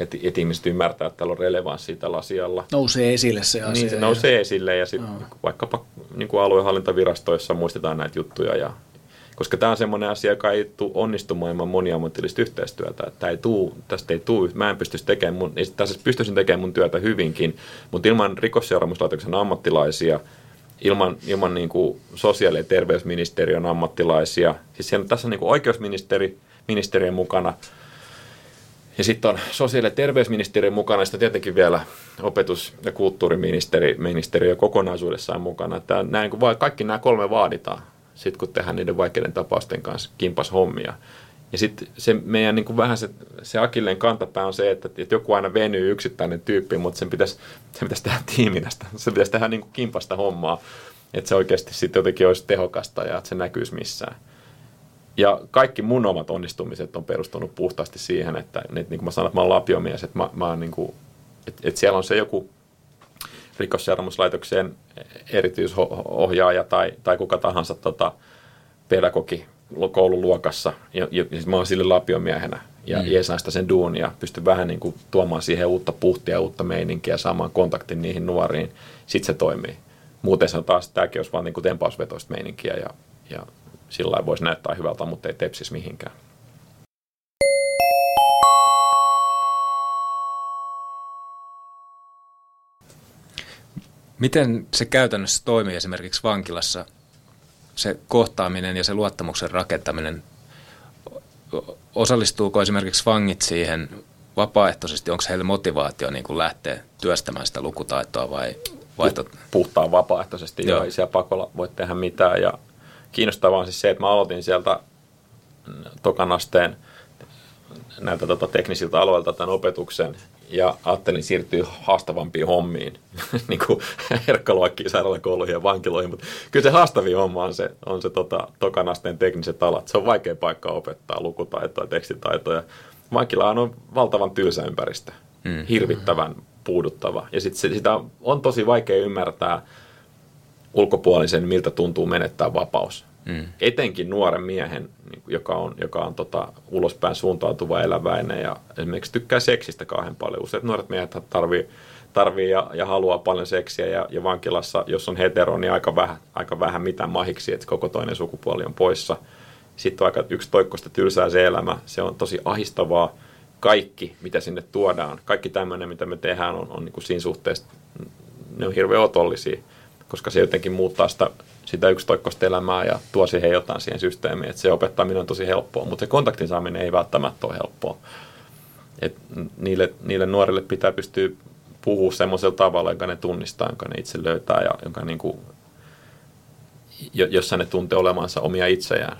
että et ihmiset ymmärtää, että täällä on relevanssia tällä asialla. Nousee esille se asia. Niin, se nousee esille, ja sitten oh. vaikkapa niin kuin aluehallintavirastoissa muistetaan näitä juttuja. Ja, koska tämä on semmoinen asia, joka ei tule onnistumaan ilman moniammatillista yhteistyötä. Että ei tuu, tästä ei tule, mä en pystyisi tekemään mun, tässä pystyisin tekemään mun työtä hyvinkin, mutta ilman rikosseuraamuslaitoksen ammattilaisia, ilman, ilman niin kuin sosiaali- ja terveysministeriön ammattilaisia, siis siellä, tässä on niin kuin oikeusministeri, ministeriön mukana, Ja sitten on sosiaali- ja terveysministeriön mukana, ja tietenkin vielä opetus- ja kulttuuriministeriö kokonaisuudessaan mukana. Tää, näin, kun kaikki nämä kolme vaaditaan, sit kun tehdään niiden vaikeiden tapausten kanssa kimpas hommia. Ja sitten se meidän niin kuin vähän se, se akilleen kantapää on se, että, että joku aina venyy yksittäinen tyyppi, mutta sen pitäisi, sen pitäisi tehdä tiiminä, sen pitäisi tehdä niin kuin kimpasta hommaa, että se oikeasti sitten jotenkin olisi tehokasta ja että se näkyisi missään. Ja kaikki mun omat onnistumiset on perustunut puhtaasti siihen, että, että niin kuin mä sanon, että mä oon lapiomies, että, mä, mä oon niin kuin, että, että siellä on se joku rikosseuraamuslaitoksen erityisohjaaja tai, tai kuka tahansa tota, pedagogi koululuokassa, ja, ja siis mä oon sille lapiomiehenä ja mm. jeesaan sitä sen duunia ja pystyn vähän niin kuin tuomaan siihen uutta puhtia, uutta meininkiä ja saamaan kontaktin niihin nuoriin. Sitten se toimii. Muuten se on taas, tämäkin olisi vaan niin kuin tempausvetoista meininkiä ja, ja sillä lailla voisi näyttää hyvältä, mutta ei tepsisi mihinkään. Miten se käytännössä toimii esimerkiksi vankilassa? Se kohtaaminen ja se luottamuksen rakentaminen, osallistuuko esimerkiksi vangit siihen vapaaehtoisesti, onko heillä motivaatio niin kuin lähteä työstämään sitä lukutaitoa vai vaihtot? Puhtaan vapaaehtoisesti, joo, ei siellä pakolla voi tehdä mitään. Ja kiinnostavaa on siis se, että mä aloitin sieltä tokan asteen näiltä tota, teknisiltä aloilta tämän opetuksen ja ajattelin siirtyä haastavampiin hommiin, niin kuin herkkaluokkiin, sairaalakouluihin ja vankiloihin, mutta kyllä se haastavin homma on se, on se tota, tokan asteen tekniset alat. Se on vaikea paikka opettaa lukutaitoa, tekstitaitoja. Vankila on valtavan tylsä ympäristö, mm. hirvittävän puuduttava ja sit se, sitä on tosi vaikea ymmärtää ulkopuolisen, miltä tuntuu menettää vapaus. Mm. Etenkin nuoren miehen, joka on, joka on tota, ulospäin suuntautuva eläväinen ja esimerkiksi tykkää seksistä kauhean paljon. Useat nuoret miehet tarvii, tarvii ja, ja haluaa paljon seksiä ja, ja vankilassa, jos on hetero, niin aika vähän, aika vähän mitään mahiksi, että koko toinen sukupuoli on poissa. Sitten on aika yksitoikkoista tylsää se elämä, se on tosi ahistavaa. Kaikki, mitä sinne tuodaan, kaikki tämmöinen, mitä me tehdään, on, on niin kuin siinä suhteessa, ne on hirveän otollisia, koska se jotenkin muuttaa sitä, sitä yksitoikkoista elämää ja tuo siihen jotain siihen systeemiin, että se opettaminen on tosi helppoa, mutta se kontaktin saaminen ei välttämättä ole helppoa. Et niille, niille nuorille pitää pystyä puhua semmoisella tavalla, jonka ne tunnistaa, jonka ne itse löytää ja jonka niin kuin, jossa ne tuntee olemansa omia itsejään.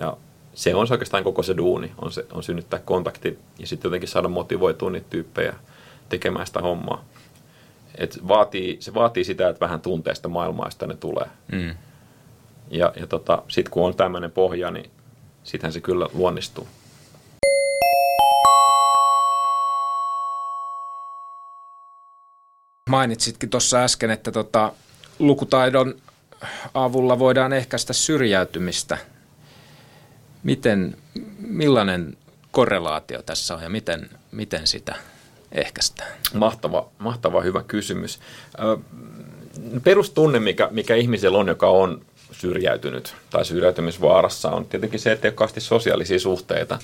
Ja se on se oikeastaan koko se duuni, on, se, on synnyttää kontakti ja sitten jotenkin saada motivoitua niitä tyyppejä tekemään sitä hommaa. Et vaatii, se vaatii sitä, että vähän tuntee sitä maailmaa, josta ne tulee. Mm. Ja, ja tota, sitten kun on tämmöinen pohja, niin sittenhän se kyllä luonnistuu. Mainitsitkin tuossa äsken, että tota, lukutaidon avulla voidaan ehkäistä syrjäytymistä. Miten, millainen korrelaatio tässä on ja miten, miten sitä ehkäistään? Mahtava, mahtava hyvä kysymys. Perustunne, mikä, mikä ihmisellä on, joka on syrjäytynyt tai syrjäytymisvaarassa, on tietenkin se, että ei ole kauheasti sosiaalisia suhteita.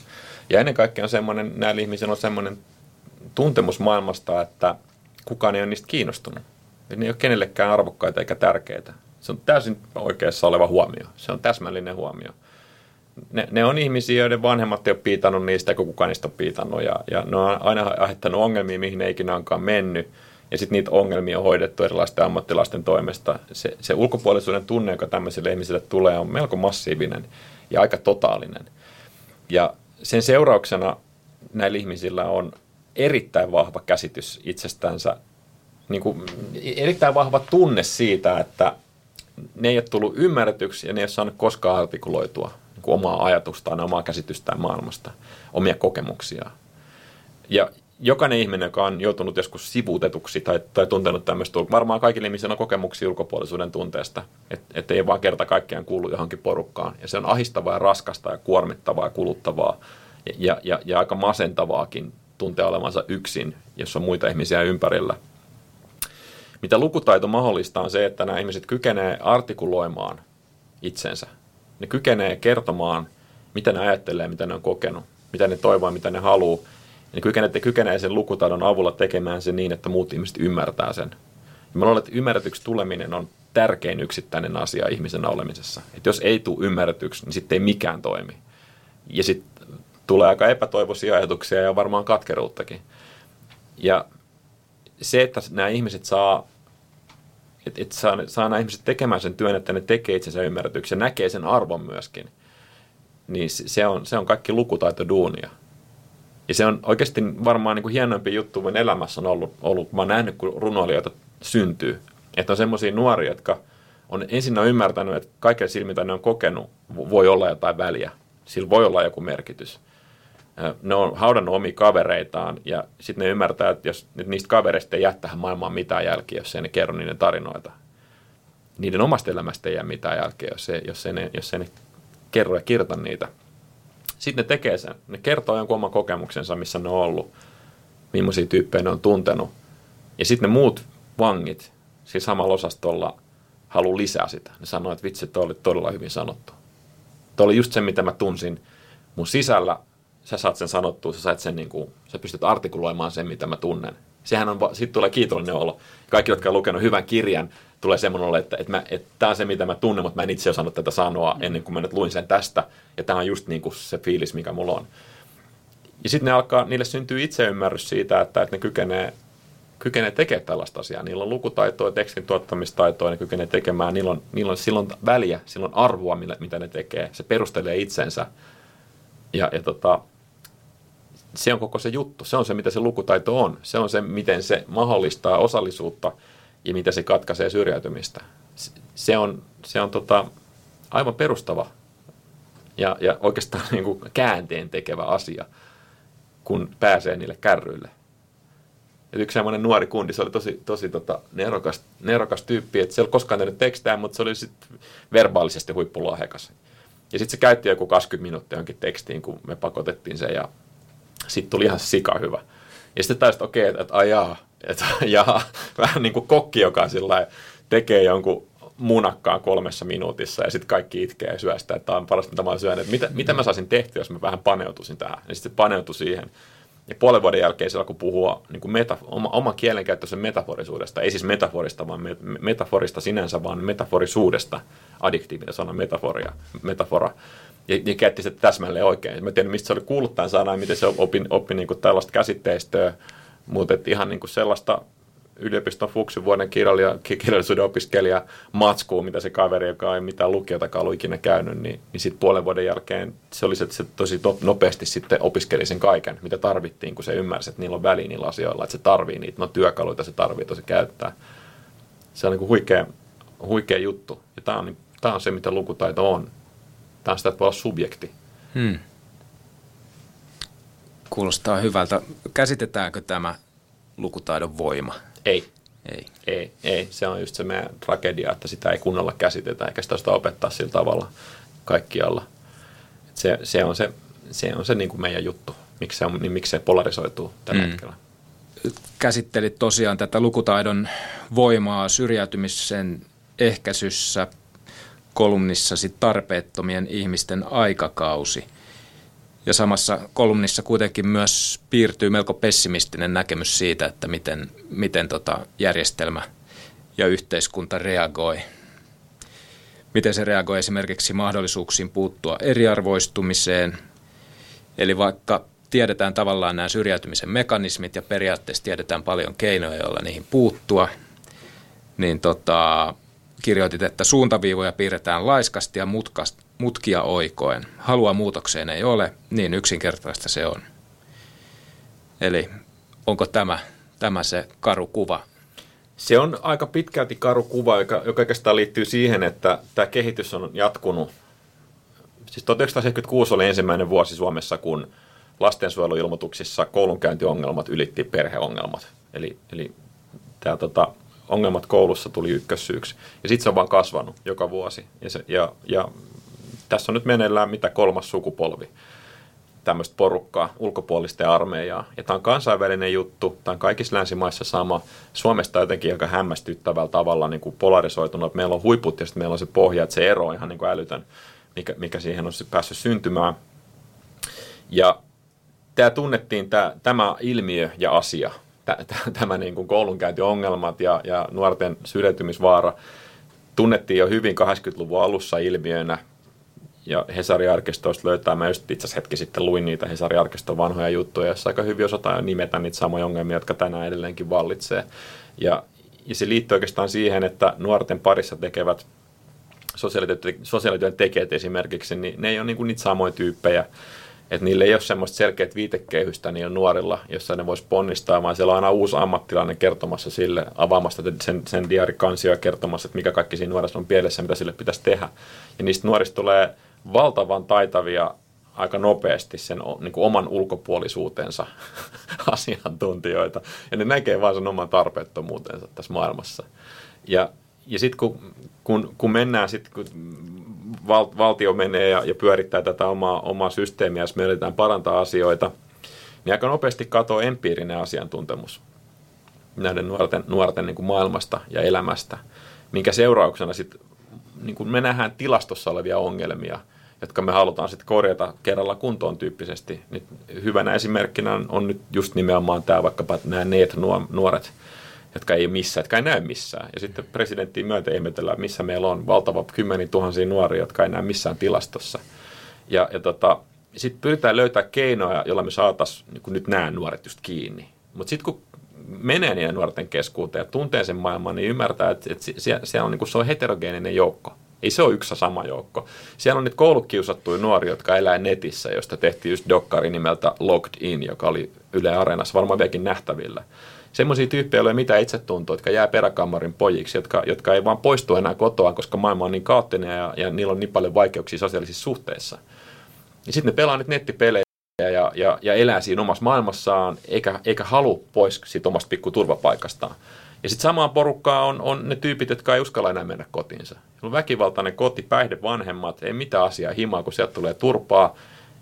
Ja ennen kaikkea on semmoinen, näillä ihmisillä on semmoinen tuntemus maailmasta, että kukaan ei ole niistä kiinnostunut. Ne ei ole kenellekään arvokkaita eikä tärkeitä. Se on täysin oikeassa oleva huomio. Se on täsmällinen huomio. Ne, ne on ihmisiä, joiden vanhemmat ei ole piitannut niistä, kun kukaan niistä on piitannut. Ja, ja ne on aina aiheuttanut ongelmia, mihin ne ikinä onkaan mennyt. Ja sitten niitä ongelmia on hoidettu erilaisten ammattilaisten toimesta. Se, se ulkopuolisuuden tunne, joka tämmöisille ihmisille tulee, on melko massiivinen ja aika totaalinen. Ja sen seurauksena näillä ihmisillä on erittäin vahva käsitys itsestänsä, niin kuin erittäin vahva tunne siitä, että ne ei ole tullut ymmärretyksi ja ne ei ole saanut koskaan artikuloitua omaa ajatustaan, omaa käsitystään maailmasta, omia kokemuksiaan. Ja jokainen ihminen, joka on joutunut joskus sivuutetuksi tai, tai tuntenut tämmöistä, varmaan kaikille ihmisillä on kokemuksia ulkopuolisuuden tunteesta, että et ei vaan kerta kaikkiaan kuulu johonkin porukkaan. Ja se on ahistavaa ja raskasta ja kuormittavaa ja kuluttavaa ja, ja, ja, ja aika masentavaakin tuntea olevansa yksin, jos on muita ihmisiä ympärillä. Mitä lukutaito mahdollistaa on se, että nämä ihmiset kykenevät artikuloimaan itsensä. Ne kykenee kertomaan, mitä ne ajattelee, mitä ne on kokenut, mitä ne toivoo, mitä ne haluaa. Ne kykenee, ne kykenee sen lukutaidon avulla tekemään sen niin, että muut ihmiset ymmärtää sen. Ja mä luulen, että ymmärretyksi tuleminen on tärkein yksittäinen asia ihmisenä olemisessa. Et jos ei tule ymmärretyksi, niin sitten ei mikään toimi. Ja sitten tulee aika epätoivoisia ajatuksia ja varmaan katkeruuttakin. Ja se, että nämä ihmiset saa, että et saa, saa nämä ihmiset tekemään sen työn, että ne tekee itsensä ymmärretyksi ja näkee sen arvon myöskin, niin se on, se on kaikki lukutaitoduunia. Ja se on oikeasti varmaan niin kuin hienoimpi juttu, kun elämässä on ollut, ollut. Mä oon nähnyt, kun runoilijoita syntyy. Että on semmoisia nuoria, jotka on ensin on ymmärtänyt, että kaikilla silmillä ne on kokenut, voi olla jotain väliä. Sillä voi olla joku merkitys. Ne on haudannut omia kavereitaan ja sitten ne ymmärtää, että jos että niistä kavereista ei jää tähän maailmaan mitään jälkiä, jos ei ne kerro niiden tarinoita. Niiden omasta elämästä ei jää mitään jälkiä, jos ei, jos ei, ne, jos ei ne kerro ja kirta niitä. Sitten ne tekee sen. Ne kertoo jonkun oman kokemuksensa, missä ne on ollut, millaisia tyyppejä ne on tuntenut. Ja sitten ne muut vangit siinä samalla osastolla haluaa lisää sitä. Ne sanoo, että vitsi, toi oli todella hyvin sanottu. Toi oli just se, mitä mä tunsin mun sisällä. Sä saat sen sanottua, sä, saat sen, niin kuin, sä pystyt artikuloimaan sen, mitä mä tunnen. Sehän on, sit tulee kiitollinen olo. Kaikki, jotka on lukenut hyvän kirjan, tulee semmoinen olo, että, että, että tämä on se, mitä mä tunnen, mutta mä en itse osannut tätä sanoa ennen kuin mä nyt luin sen tästä. Ja tämä on just niin kuin se fiilis, mikä mulla on. Ja sitten niille syntyy itseymmärrys siitä, että, että ne kykenee, kykenee tekemään tällaista asiaa. Niillä on lukutaitoa, tekstin tuottamistaitoa, ne kykenee tekemään. Niillä on, niillä on silloin väliä, silloin arvoa, millä, mitä ne tekee. Se perustelee itsensä. Ja, ja tota... Se on koko se juttu. Se on se, mitä se lukutaito on. Se on se, miten se mahdollistaa osallisuutta ja mitä se katkaisee syrjäytymistä. Se on, se on tota, aivan perustava ja, ja oikeastaan niin kuin käänteen tekevä asia, kun pääsee niille kärryille. Et yksi semmoinen nuori kundi, se oli tosi, tosi tota, nerokas, nerokas tyyppi. Et se ei ole koskaan tehnyt tekstää, mutta se oli sitten verbaalisesti huippulahjakas. Ja sitten se käytti joku kaksikymmentä minuuttia jonkin tekstiin, kun me pakotettiin sen ja sitten tuli ihan sika hyvä. Ja sitten taisi, että okei, okay, että ajaa, että ajaa. Vähän niin kuin kokki, joka sillä tekee jonkun munakkaan kolmessa minuutissa ja sitten kaikki itkee ja syö sitä, että tämä on parasta, mitä mä oon syönyt. Mitä, mitä mä saisin tehtyä, jos mä vähän paneutuisin tähän? Ja sitten se paneutui siihen. Ja puolen vuoden jälkeen se alkoi puhua niin kuin metafo- oma, oma kielenkäyttöisen metaforisuudesta. Ei siis metaforista, vaan me, metaforista sinänsä, vaan metaforisuudesta. Addiktiivinen sana, metaforia, metafora. Ja, ja käytti sitä täsmälleen oikein. Mä en tiedä, mistä se oli kuullut tämän sanan ja miten se oppi, oppi niin kuin tällaista käsitteistöä, mutta ihan niin kuin sellaista yliopiston fuksin vuoden kirjalli- kirjallisuuden opiskelija matskuu, mitä se kaveri, joka ei mitään lukiotakaan ollut ikinä käynyt, niin, niin sitten puolen vuoden jälkeen se oli se, se tosi nopeasti sitten opiskeli sen kaiken, mitä tarvittiin, kun se ymmärsi, että niillä on väliä niillä asioilla, että se tarvii niitä, no työkaluita se tarvii tosi käyttää. Se on niin kuin huikea, huikea juttu ja tämä on, tämä on se, mitä lukutaito on. Tämä on sitä, että voi olla subjekti. Hmm. Kuulostaa hyvältä. Käsitetäänkö tämä lukutaidon voima? Ei. Ei. Ei. Ei. Se on just se meidän tragedia, että sitä ei kunnolla käsitetä, eikä sitä sitä opettaa sillä tavalla kaikkialla. Se, se on se, se, on se niin kuin meidän juttu, miksi se, on, niin miksi se polarisoituu tällä hmm. hetkellä. Käsittelit tosiaan tätä lukutaidon voimaa syrjäytymisen ehkäisyssä. Kolumnissasi Tarpeettomien ihmisten aikakausi. Ja samassa kolumnissa kuitenkin myös piirtyy melko pessimistinen näkemys siitä, että miten, miten tota järjestelmä ja yhteiskunta reagoi. Miten se reagoi esimerkiksi mahdollisuuksiin puuttua eriarvoistumiseen. Eli vaikka tiedetään tavallaan nämä syrjäytymisen mekanismit ja periaatteessa tiedetään paljon keinoja, joilla niihin puuttua, niin tota... Kirjoitit, että suuntaviivoja piirretään laiskasti ja mutkast, mutkia oikoen. Halua muutokseen ei ole, niin yksinkertaista se on. Eli onko tämä, tämä se karu kuva? Se on aika pitkälti karu kuva, joka, joka oikeastaan liittyy siihen, että tämä kehitys on jatkunut. Siis tuhatyhdeksänsataaseitsemänkymmentäkuusi oli ensimmäinen vuosi Suomessa, kun lastensuojeluilmoituksissa koulunkäyntiongelmat ylitti perheongelmat. Eli, eli tämä... Tota, ongelmat koulussa tuli ykkössyyksi. Ja sitten se on vaan kasvanut joka vuosi. Ja, se, ja, ja tässä on nyt meneillään mitä kolmas sukupolvi tämmöistä porukkaa, ulkopuolisten armeijaa. Ja tämä on kansainvälinen juttu, tämä on kaikissa länsimaissa sama. Suomesta jotenkin aika hämmästyttävällä tavalla niin kuin polarisoitunut. Meillä on huiput ja sitten meillä on se pohja, että se ero on ihan niin kuin älytön, mikä, mikä siihen on päässyt syntymään. Ja tämä tunnettiin, tämä, tämä ilmiö ja asia. Tämä niin kuin koulunkäyntiongelmat ja, ja nuorten syrjäytymisvaara tunnettiin jo hyvin kahdeksankymmentäluvun alussa ilmiönä ja Hesarin arkistoista löytää, mä just itse asiassa hetki sitten luin niitä Hesarin arkiston vanhoja juttuja, joissa aika hyvin osataan nimetä niitä samoja ongelmia, jotka tänään edelleenkin vallitsee. Ja, ja se liittyy oikeastaan siihen, että nuorten parissa tekevät sosiaalityön tekijät esimerkiksi, niin ne ei ole niinku niitä samoja tyyppejä. Että niillä ei ole semmoista selkeät viitekehystä niillä nuorilla, jossa ne voisi ponnistaa, vaan siellä on aina uusi ammattilainen kertomassa sille, avaamassa sen, sen diarikansioa kertomassa, että mikä kaikki siinä nuoressa on pielessä, mitä sille pitäisi tehdä. Ja niistä nuorista tulee valtavan taitavia aika nopeasti sen niin kuin oman ulkopuolisuutensa asiantuntijoita. Ja ne näkee vaan sen oman tarpeettomuutensa tässä maailmassa. Ja, ja sitten kun, kun, kun mennään sitten... Kun Val, valtio menee ja, ja pyörittää tätä omaa, omaa systeemiä, jos me yritetään parantaa asioita, niin aika nopeasti katoaa empiirinen asiantuntemus näiden nuorten, nuorten niin kuin maailmasta ja elämästä, minkä seurauksena sit, niin kuin me nähdään tilastossa olevia ongelmia, jotka me halutaan sit korjata kerralla kuntoon tyyppisesti. Nyt hyvänä esimerkkinä on, on nyt just nimenomaan tämä vaikkapa nämä neet-nuoret, jotka ei missään, jotka ei näy missään. Ja sitten presidenttiin myötä ihmetellään, missä meillä on valtava kymmeniä tuhansia nuoria, jotka ei näy missään tilastossa. Ja, ja tota, sitten pyritään löytää keinoja, joilla me saataisiin niin nyt nämä nuoret just kiinni. Mutta sitten kun menee niiden nuorten keskuuteen ja tuntee sen maailman, niin ymmärtää, että, että siellä, siellä on, niin se on heterogeeninen joukko. Ei se ole yksi sama joukko. Siellä on niitä koulukiusattuja nuoria, jotka elää netissä, josta tehtiin just dokkari nimeltä Locked In, joka oli Yle Areenassa varmaan vieläkin nähtävillä. Semmoisia tyyppejä, joilla ei ole mitään itsetuntoa, jotka jää peräkammarin pojiksi, jotka, jotka ei vaan poistu enää kotoa, koska maailma on niin kaoottinen ja, ja niillä on niin paljon vaikeuksia sosiaalisissa suhteissa. Ja sitten ne pelaa nyt nettipelejä ja, ja, ja elää siinä omassa maailmassaan, eikä, eikä halua pois siitä omasta pikku turvapaikastaan. Ja sitten samaan porukkaan on, on ne tyypit, jotka ei uskalla enää mennä kotiinsa. On väkivaltainen koti, päihdevanhemmat, ei mitään asiaa himaa, kun sieltä tulee turpaa.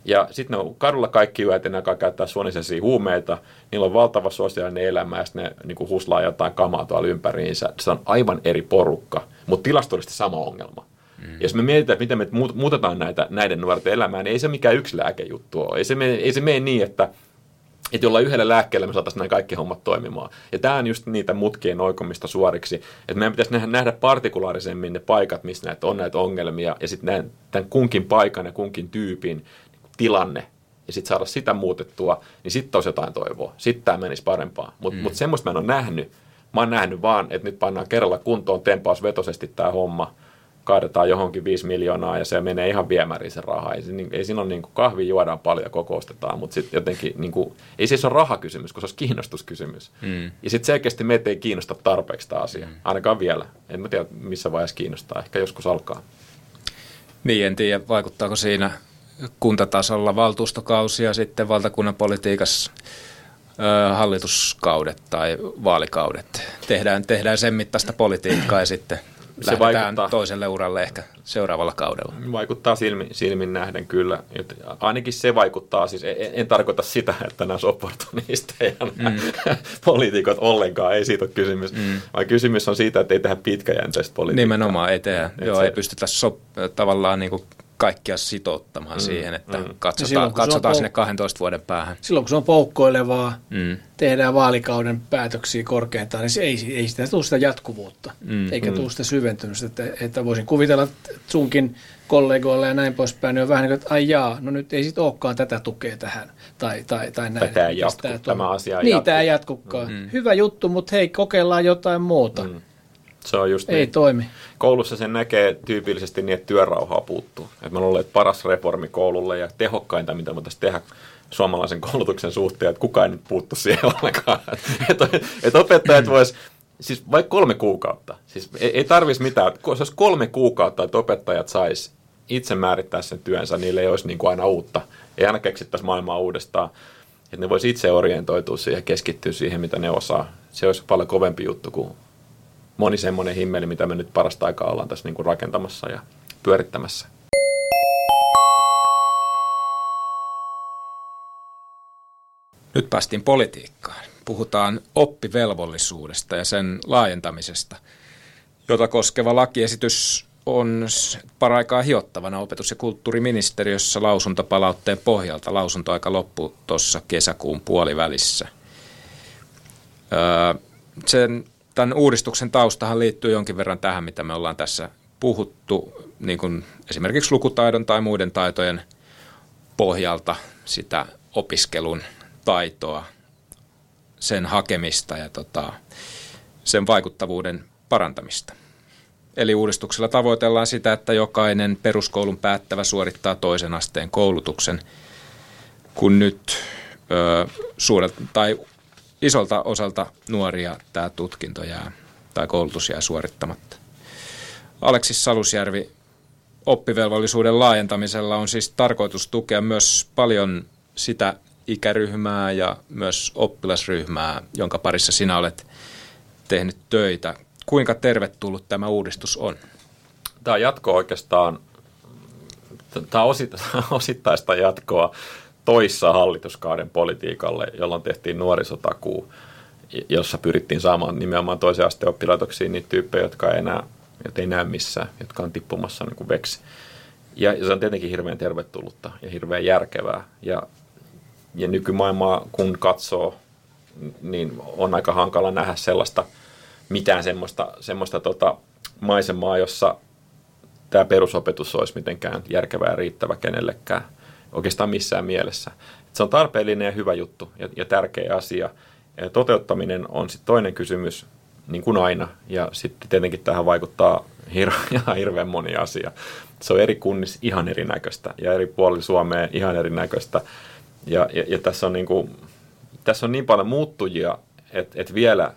Ja sitten ne on kadulla kaikki yöt, ne alkaa käyttää suoniseisia huumeita, niillä on valtava sosiaalinen elämä ja sitten ne niin kuin huslaa jotain kamaa tuolla ympäriinsä. Se on aivan eri porukka, mutta tilastollisesti sama ongelma. Mm. Ja jos me mietitään, miten me muutetaan näitä, näiden nuorten elämää, niin ei se mikään yksi lääkejuttu ole. Ei se mene, ei se mene niin, että, että jollain yhdellä lääkkeellä me saataisiin nämä kaikki hommat toimimaan. Ja tämä on just niitä mutkien oikomista suoriksi, että meidän pitäisi nähdä, nähdä partikularisesti ne paikat, missä näitä on näitä ongelmia ja sitten tämän kunkin paikan ja kunkin tyypin tilanne ja sitten saada sitä muutettua, niin sitten olisi jotain toivoa. Sitten tämä menisi parempaan. Mutta mm. mut semmoista mä en ole nähnyt. Mä oon nähnyt vaan, että nyt pannaan kerralla kuntoon tempausvetoisesti tämä homma, kaadetaan johonkin viisi miljoonaa ja se menee ihan viemäriin se raha. Ei, ei siinä ole niin kuin kahvia juodaan paljon ja kokoustetaan, mutta sitten jotenkin niin kuin, ei siis ole rahakysymys, kun se olisi kiinnostuskysymys. Mm. Ja sitten selkeästi meitä ei kiinnosta tarpeeksi tämä asia. Mm. Ainakaan vielä. En mä tiedä, missä vaiheessa kiinnostaa. Ehkä joskus alkaa. Niin, en tiedä, vaikuttaako siinä kuntatasolla valtuustokausia ja sitten valtakunnan politiikassa ö, hallituskaudet tai vaalikaudet. Tehdään, tehdään sen mittaista politiikkaa ja sitten se lähdetään toiselle uralle ehkä seuraavalla kaudella. Vaikuttaa silmin, silmin nähden kyllä. Et ainakin se vaikuttaa, siis en, en tarkoita sitä, että nämä opportunisteja ja mm. poliitikot ollenkaan, ei siitä ole kysymys. Mm. Vaan kysymys on siitä, että ei tehdä pitkäjänteistä politiikkaa. Nimenomaan ei tehdä. Joo, se ei pystytä sop, tavallaan niin kuin kaikkia sitouttamaan mm, siihen, että mm. katsotaan, silloin, katsotaan pouk- sinne kahdentoista vuoden päähän. Silloin kun se on poukkoilevaa, mm. tehdään vaalikauden päätöksiä korkeintaan, niin se ei, ei sitä tule sitä jatkuvuutta, mm, eikä mm. tule sitä syventymistä. Että, että voisin kuvitella, että sunkin kollegoilla ja näin poispäin, niin on vähän niin kuin, että ai jaa, no nyt ei sitten olekaan tätä tukea tähän. Tai, tai, tai näin. Tämä ei jatku, tämä, tämä asia ei niin, jatku. Tämä ei jatkukaan. Mm. Hyvä juttu, mutta hei, kokeillaan jotain muuta. Mm. Se on just ei niin. Toimi. Koulussa sen näkee tyypillisesti niin, että työrauhaa puuttuu. Et me ollaan paras reformi koululle ja tehokkainta, mitä voitaisiin tehdä suomalaisen koulutuksen suhteen, että kukaan ei nyt puuttu siihen ollenkaan. Että et opettajat vois, siis vaikka kolme kuukautta, siis ei, ei tarvitsisi mitään, se olisi kolme kuukautta, että opettajat sais itse määrittää sen työnsä, niille ei olisi niin kuin aina uutta. Ei aina keksittäisi maailmaa uudestaan. Et ne voisi itse orientoitua siihen ja keskittyä siihen, mitä ne osaa. Se olisi paljon kovempi juttu kuin moni semmoinen himmeli, mitä me nyt parasta aikaa ollaan tässä niin kuin rakentamassa ja pyörittämässä. Nyt päästiin politiikkaan. Puhutaan oppivelvollisuudesta ja sen laajentamisesta, jota koskeva lakiesitys on paraikaa hiottavana opetus- ja kulttuuriministeriössä lausuntopalautteen pohjalta. Lausuntoaika loppuu tuossa kesäkuun puolivälissä. Öö, sen Tämän uudistuksen taustahan liittyy jonkin verran tähän, mitä me ollaan tässä puhuttu. niin kuin esimerkiksi lukutaidon tai muiden taitojen pohjalta sitä opiskelun taitoa, sen hakemista ja tota, sen vaikuttavuuden parantamista. Eli uudistuksella tavoitellaan sitä, että jokainen peruskoulun päättävä suorittaa toisen asteen koulutuksen, kun nyt ö, suurelta tai isolta osalta nuoria tämä tutkinto jää tai koulutus jää suorittamatta. Aleksi Salusjärvi, oppivelvollisuuden laajentamisella on siis tarkoitus tukea myös paljon sitä ikäryhmää ja myös oppilasryhmää, jonka parissa sinä olet tehnyt töitä. Kuinka tervetullut tämä uudistus on? Tämä jatko oikeastaan, tämä on osittaista jatkoa toissa hallituskauden politiikalle, jolloin tehtiin nuorisotakuu, jossa pyrittiin saamaan nimenomaan toisen asteen oppilaitoksiin niitä tyyppejä, jotka ei enää, jotka ei näy missään, jotka on tippumassa niin kuin veksi. Ja se on tietenkin hirveän tervetullutta ja hirveän järkevää. Ja, ja nykymaailmaa kun katsoo, niin on aika hankala nähdä sellaista, mitään semmoista, semmoista tota maisemaa, jossa tämä perusopetus olisi mitenkään järkevää ja riittävä kenellekään, oikeastaan missään mielessä. Et se on tarpeellinen ja hyvä juttu ja, ja tärkeä asia. Ja toteuttaminen on sitten toinen kysymys, niin kuin aina, ja sitten tietenkin tähän vaikuttaa hir- hirveän moni asia. Se on eri kunnissa ihan erinäköistä ja eri puolilla Suomea ihan erinäköistä. Ja, ja, ja tässä, on niin kuin, tässä on niin paljon muuttujia, että et vielä...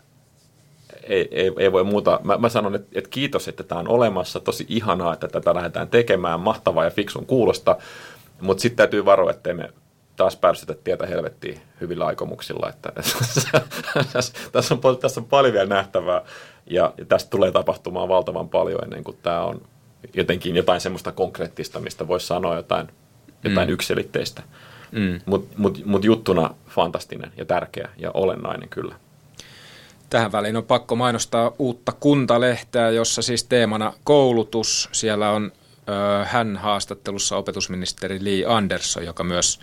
Ei, ei, ei voi muuta. Mä, mä sanon, että, että kiitos, että tämä on olemassa. Tosi ihanaa, että tätä lähdetään tekemään. Mahtavaa ja fiksun kuulosta. Mutta sitten täytyy varoa, ettei me taas pärsytä tietä helvettiin hyvillä aikomuksilla. Että, tässä, on, tässä on paljon vielä nähtävää. Ja tästä tulee tapahtumaan valtavan paljon ennen kuin tämä on jotenkin jotain semmoista konkreettista, mistä voisi sanoa jotain, jotain mm. yksiselitteistä. Mm. Mutta mut, mut juttuna fantastinen ja tärkeä ja olennainen kyllä. Tähän väliin on pakko mainostaa uutta Kuntalehteä, jossa siis teemana koulutus. Siellä on ö, hän haastattelussa opetusministeri Li Andersson, joka myös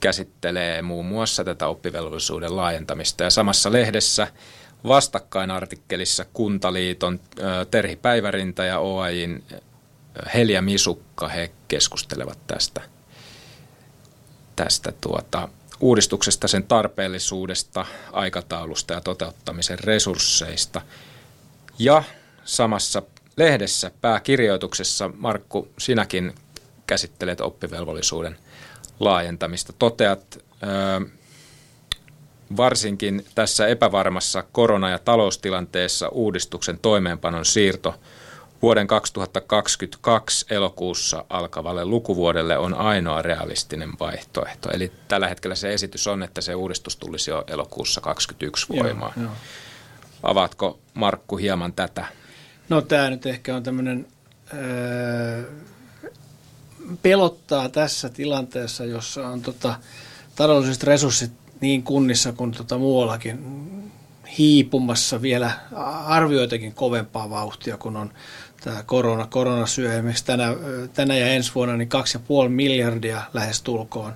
käsittelee muun muassa tätä oppivelvollisuuden laajentamista. Ja samassa lehdessä vastakkainartikkelissa Kuntaliiton ö, Terhi Päivärinta ja O A J:n Helja Misukka, he keskustelevat tästä, tästä tuota... uudistuksesta, sen tarpeellisuudesta, aikataulusta ja toteuttamisen resursseista. Ja samassa lehdessä pääkirjoituksessa, Markku, sinäkin käsittelet oppivelvollisuuden laajentamista. Toteat ö, varsinkin tässä epävarmassa korona- ja taloustilanteessa uudistuksen toimeenpanon siirto vuoden kaksituhattakaksikymmentäkaksi elokuussa alkavalle lukuvuodelle on ainoa realistinen vaihtoehto. Eli tällä hetkellä se esitys on, että se uudistus tulisi jo elokuussa kaksikymmentäyksi voimaan. Joo, joo. Avaatko, Markku, hieman tätä? No tämä nyt ehkä on tämmöinen, öö, pelottaa tässä tilanteessa, jossa on tota, taloudelliset resurssit niin kunnissa kuin tota muuallakin hiipumassa vielä arvioitakin kovempaa vauhtia, kun on tämä korona. Korona syö esimerkiksi tänä, tänä ja ensi vuonna niin kaksi pilkku viisi miljardia lähestulkoon.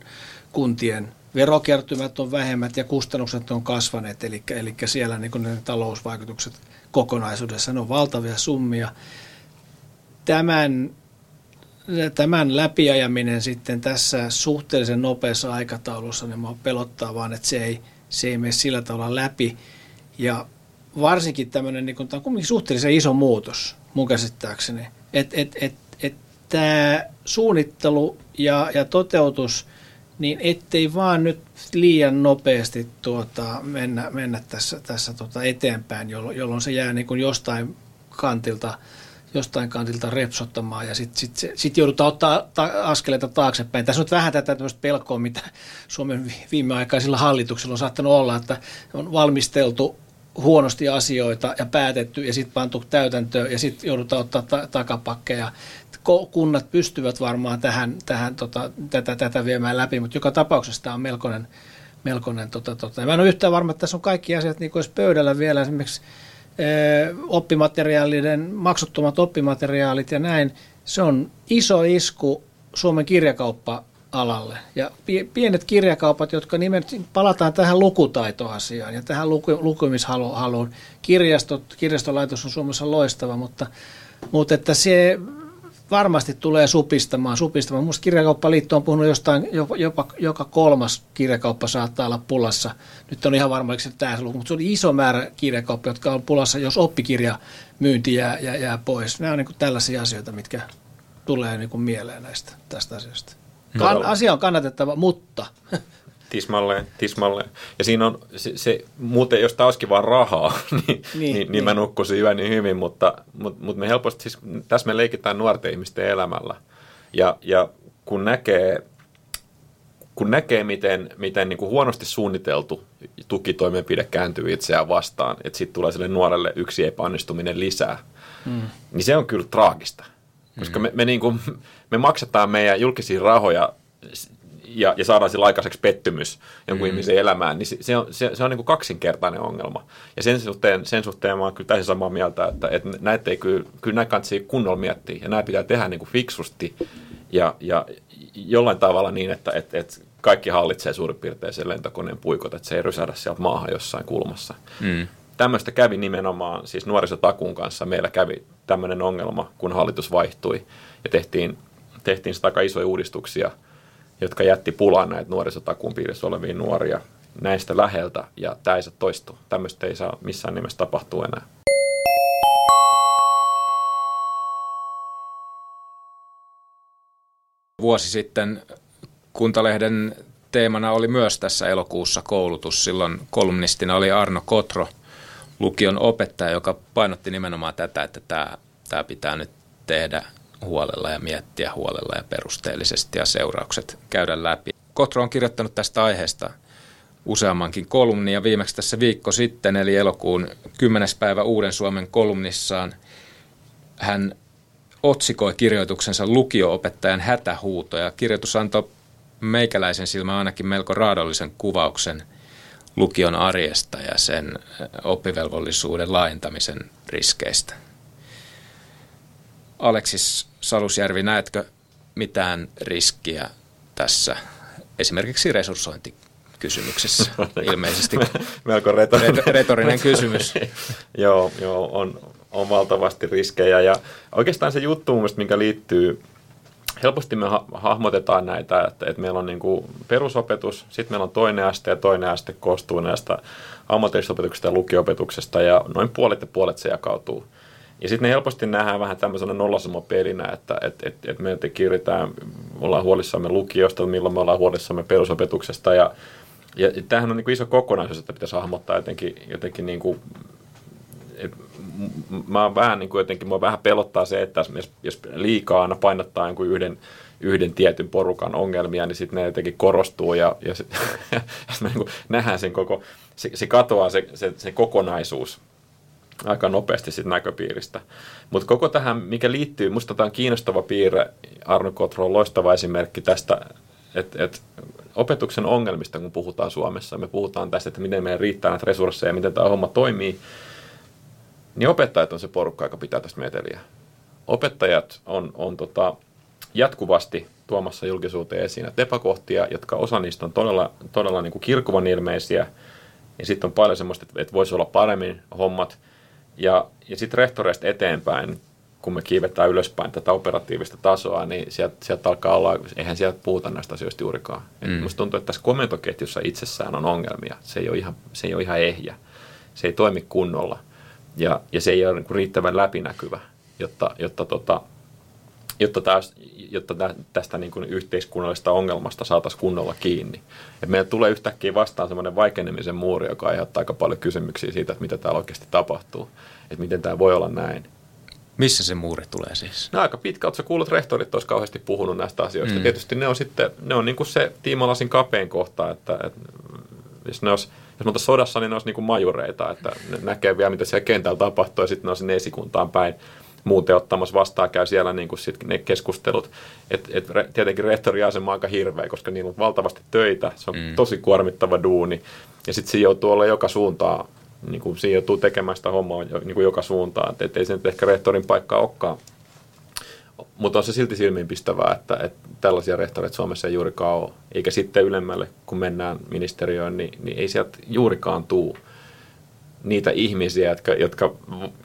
Kuntien verokertymät on vähemmät ja kustannukset on kasvaneet, eli, eli siellä niin kun ne talousvaikutukset kokonaisuudessa on valtavia summia. Tämän, tämän läpiajaminen sitten tässä suhteellisen nopeassa aikataulussa, niin minua pelottaa vaan, että se ei, se ei mene sillä tavalla läpi. Ja varsinkin tämmöinen, niin kun tämä on kuitenkin suhteellisen iso muutos mun käsittääkseni, että et, et, et tämä suunnittelu ja, ja toteutus, niin ettei vaan nyt liian nopeasti tuota, mennä, mennä tässä, tässä tuota eteenpäin, jollo, jolloin se jää niin kun jostain kantilta, jostain kantilta repsottamaan ja sitten sit, sit, sit joudutaan ottaa ta- askeleita taaksepäin. Tässä on nyt vähän tätä tämmöistä pelkoa, mitä Suomen viimeaikaisilla hallituksilla on saattanut olla, että on valmisteltu huonosti asioita ja päätetty ja sitten pantu täytäntöön ja sitten joudutaan ottaa ta- takapakkeja. Kunnat pystyvät varmaan tähän, tähän, tota, tätä, tätä viemään läpi, mutta joka tapauksessa tämä on melkoinen. melkoinen tota, tota. Mä en ole yhtään varma, että tässä on kaikki asiat niin kuin olisi pöydällä vielä esimerkiksi oppimateriaalien, maksuttomat oppimateriaalit ja näin, se on iso isku Suomen kirjakauppa-alalle. Ja pienet kirjakaupat, jotka nimenomaan, palataan tähän lukutaitoasiaan ja tähän lukemishaluun. Kirjastot, kirjastolaitos on Suomessa loistava, mutta, mutta että se varmasti tulee supistamaan, supistamaan. Minusta Kirjakauppaliitto on puhunut jostain, jopa, jopa joka kolmas kirjakauppa saattaa olla pulassa. Nyt on ihan varma, että tämä luku, mutta se on iso määrä kirjakauppia, jotka on pulassa, jos oppikirjamyynti jää, jää, jää pois. Nämä on niin kuin tällaisia asioita, mitkä tulee niin kuin mieleen näistä, tästä asiasta. Kann, asia on kannatettava, mutta... Tismalleen, tismalleen. Ja siinä on se, se muuten, jos tämä olisikin vaan rahaa, niin, niin, niin, niin mä nukkuisin yöni hyvin, mutta, mutta, mutta me helposti, siis, tässä me leikitään nuorten ihmisten elämällä. Ja, ja kun näkee, kun näkee miten, miten niin kuin huonosti suunniteltu tukitoimenpide kääntyy itseään vastaan, että sitten tulee sille nuorelle yksi epäonnistuminen lisää, mm. niin se on kyllä traagista. Koska mm. me, me, niin kuin, me maksetaan meidän julkisia rahoja, Ja, ja saadaan sillä aikaiseksi pettymys jonkun mm. ihmisen elämään, niin se, se on, se, se on niin kuin kaksinkertainen ongelma. Ja sen suhteen, sen suhteen mä oon kyllä täysin samaa mieltä, että, että näitä ei kyllä, kyllä näitä kannattaa kunnolla miettiä, ja nämä pitää tehdä niin kuin fiksusti ja, ja jollain tavalla niin, että, että, että kaikki hallitsee suurin piirtein sen lentokoneen puikot, että se ei rysähdä sieltä maahan jossain kulmassa. Mm. Tämmöistä kävi nimenomaan, siis nuorisotakuun kanssa meillä kävi tämmöinen ongelma, kun hallitus vaihtui ja tehtiin, tehtiin sitä aika isoja uudistuksia, jotka jätti pulaan näitä nuorisotakuun piirissä olevia nuoria näistä läheltä, ja tämä ei saa toistua. Tämmöistä ei saa missään nimessä tapahtua enää. Vuosi sitten Kuntalehden teemana oli myös tässä elokuussa koulutus. Silloin kolumnistina oli Arno Kotro, lukion opettaja, joka painotti nimenomaan tätä, että tämä, tämä pitää nyt tehdä huolella ja miettiä huolella ja perusteellisesti ja seuraukset käydä läpi. Kotro on kirjoittanut tästä aiheesta useammankin kolumnin ja viimeksi tässä viikko sitten, eli elokuun kymmenes päivä Uuden Suomen kolumnissaan, hän otsikoi kirjoituksensa lukio-opettajan hätähuuto, ja kirjoitus antoi meikäläisen silmään ainakin melko raadollisen kuvauksen lukion arjesta ja sen oppivelvollisuuden laajentamisen riskeistä. Aleksi Salusjärvi, näetkö mitään riskiä tässä esimerkiksi resurssointikysymyksessä? Ilmeisesti melko retorinen, retorinen kysymys. Joo, joo on, on valtavasti riskejä. Ja oikeastaan se juttu mun mielestä, minkä liittyy, helposti me ha- hahmotetaan näitä, että, että meillä on niin kuin perusopetus, sitten meillä on toinen aste ja toinen aste koostuu näistä ammatillisesta opetuksesta ja lukio-opetuksesta ja noin puolet ja puolet se jakautuu. Ja sitten ne helposti nähdään vähän tämmöisenä nollasumapelinä, että et, et, et me jotenkin yritetään, ollaan huolissamme lukiosta, milloin me ollaan huolissamme perusopetuksesta. Ja, ja tämähän on niin kuin iso kokonaisuus, että pitäisi hahmottaa jotenkin, jotenkin niin kuin, et, mä vähän niin kuin jotenkin, mua vähän pelottaa se, että jos, jos liikaa aina painottaa jonkun yhden, yhden tietyn porukan ongelmia, niin sitten ne jotenkin korostuu ja, ja sitten sit me niin kuin nähdään sen koko, se, se katoaa se, se, se kokonaisuus aika nopeasti sitten näköpiiristä. Mutta koko tähän, mikä liittyy, musta tämä on kiinnostava piirre, Arno Kotro on loistava esimerkki tästä, että et opetuksen ongelmista, kun puhutaan Suomessa, me puhutaan tästä, että miten meidän riittää näitä resursseja, miten tämä homma toimii, niin opettajat on se porukka, joka pitää tästä meteliä. Opettajat on, on tota, jatkuvasti tuomassa julkisuuteen esiin näitä epäkohtia, jotka osa niistä on todella, todella niin kuin kirkuvan ilmeisiä, ja sitten on paljon semmoista, että voisi olla paremmin hommat. Ja, ja sitten rehtoreista eteenpäin, kun me kiivetään ylöspäin tätä operatiivista tasoa, niin sieltä, sieltä alkaa olla, eihän sieltä puhuta näistä asioista juurikaan. Mm. Minusta tuntuu, että tässä komentoketjussa itsessään on ongelmia. Se ei ole ihan, se ei ole ihan ehjä. Se ei toimi kunnolla. Ja, ja se ei ole niinku riittävän läpinäkyvä, jotta, jotta, tota, jotta, täs, jotta tästä niinku yhteiskunnallisesta ongelmasta saataisiin kunnolla kiinni. Et meillä tulee yhtäkkiä vastaan semmoinen vaikenemisen muuri, joka aiheuttaa aika paljon kysymyksiä siitä, että mitä täällä oikeasti tapahtuu, että miten tämä voi olla näin. Missä se muuri tulee siis? No aika pitkä, oletko sä kuullut rehtorit olisi kauheasti puhunut näistä asioista. Mm. Tietysti ne on sitten, ne on niin kuin se tiimalasin kapein kohta, että, että jos ne olisi, jos me oltaisiin sodassa, niin ne olisi niin kuin majureita, että ne näkee vielä, mitä siellä kentällä tapahtuu, ja sitten ne on sinne esikuntaan päin. Muuten ottamassa vastaan käy siellä niin kuin sit ne keskustelut. Et, et tietenkin rehtorin asema on aika hirveä, koska niillä on valtavasti töitä. Se on mm. tosi kuormittava duuni. Ja sitten siinä joutuu olla joka suuntaan. Niin kuin siinä joutuu tekemään sitä hommaa niin kuin joka suuntaan. Et, et ei se nyt ehkä rehtorin paikkaa olekaan. Mutta on se silti silmiinpistävää, että et tällaisia rehtoreita Suomessa ei juurikaan ole. Eikä sitten ylemmälle, kun mennään ministeriöön, niin, niin ei sieltä juurikaan tule. niitä ihmisiä, jotka, jotka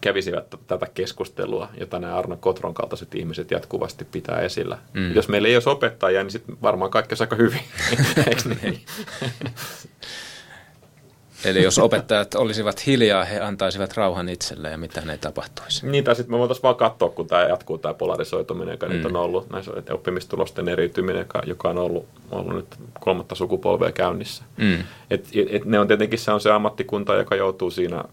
kävisivät t- tätä keskustelua, jota nämä Arno Kotron kaltaiset ihmiset jatkuvasti pitää esillä. Mm. Jos meillä ei olisi opettajia, niin sitten varmaan kaikki olisi aika hyvin. Eli jos opettajat olisivat hiljaa, he antaisivat rauhan itselleen ja mitään ei tapahtuisi. Niin, tai sitten me voitaisiin vaan katsoa, kun tämä jatkuu, tämä polarisoituminen, joka mm. nyt on ollut, näissä oppimistulosten eriytyminen, joka on ollut, ollut nyt kolmatta sukupolvea käynnissä. Mm. Et, et ne on tietenkin se, on se ammattikunta, joka joutuu siinä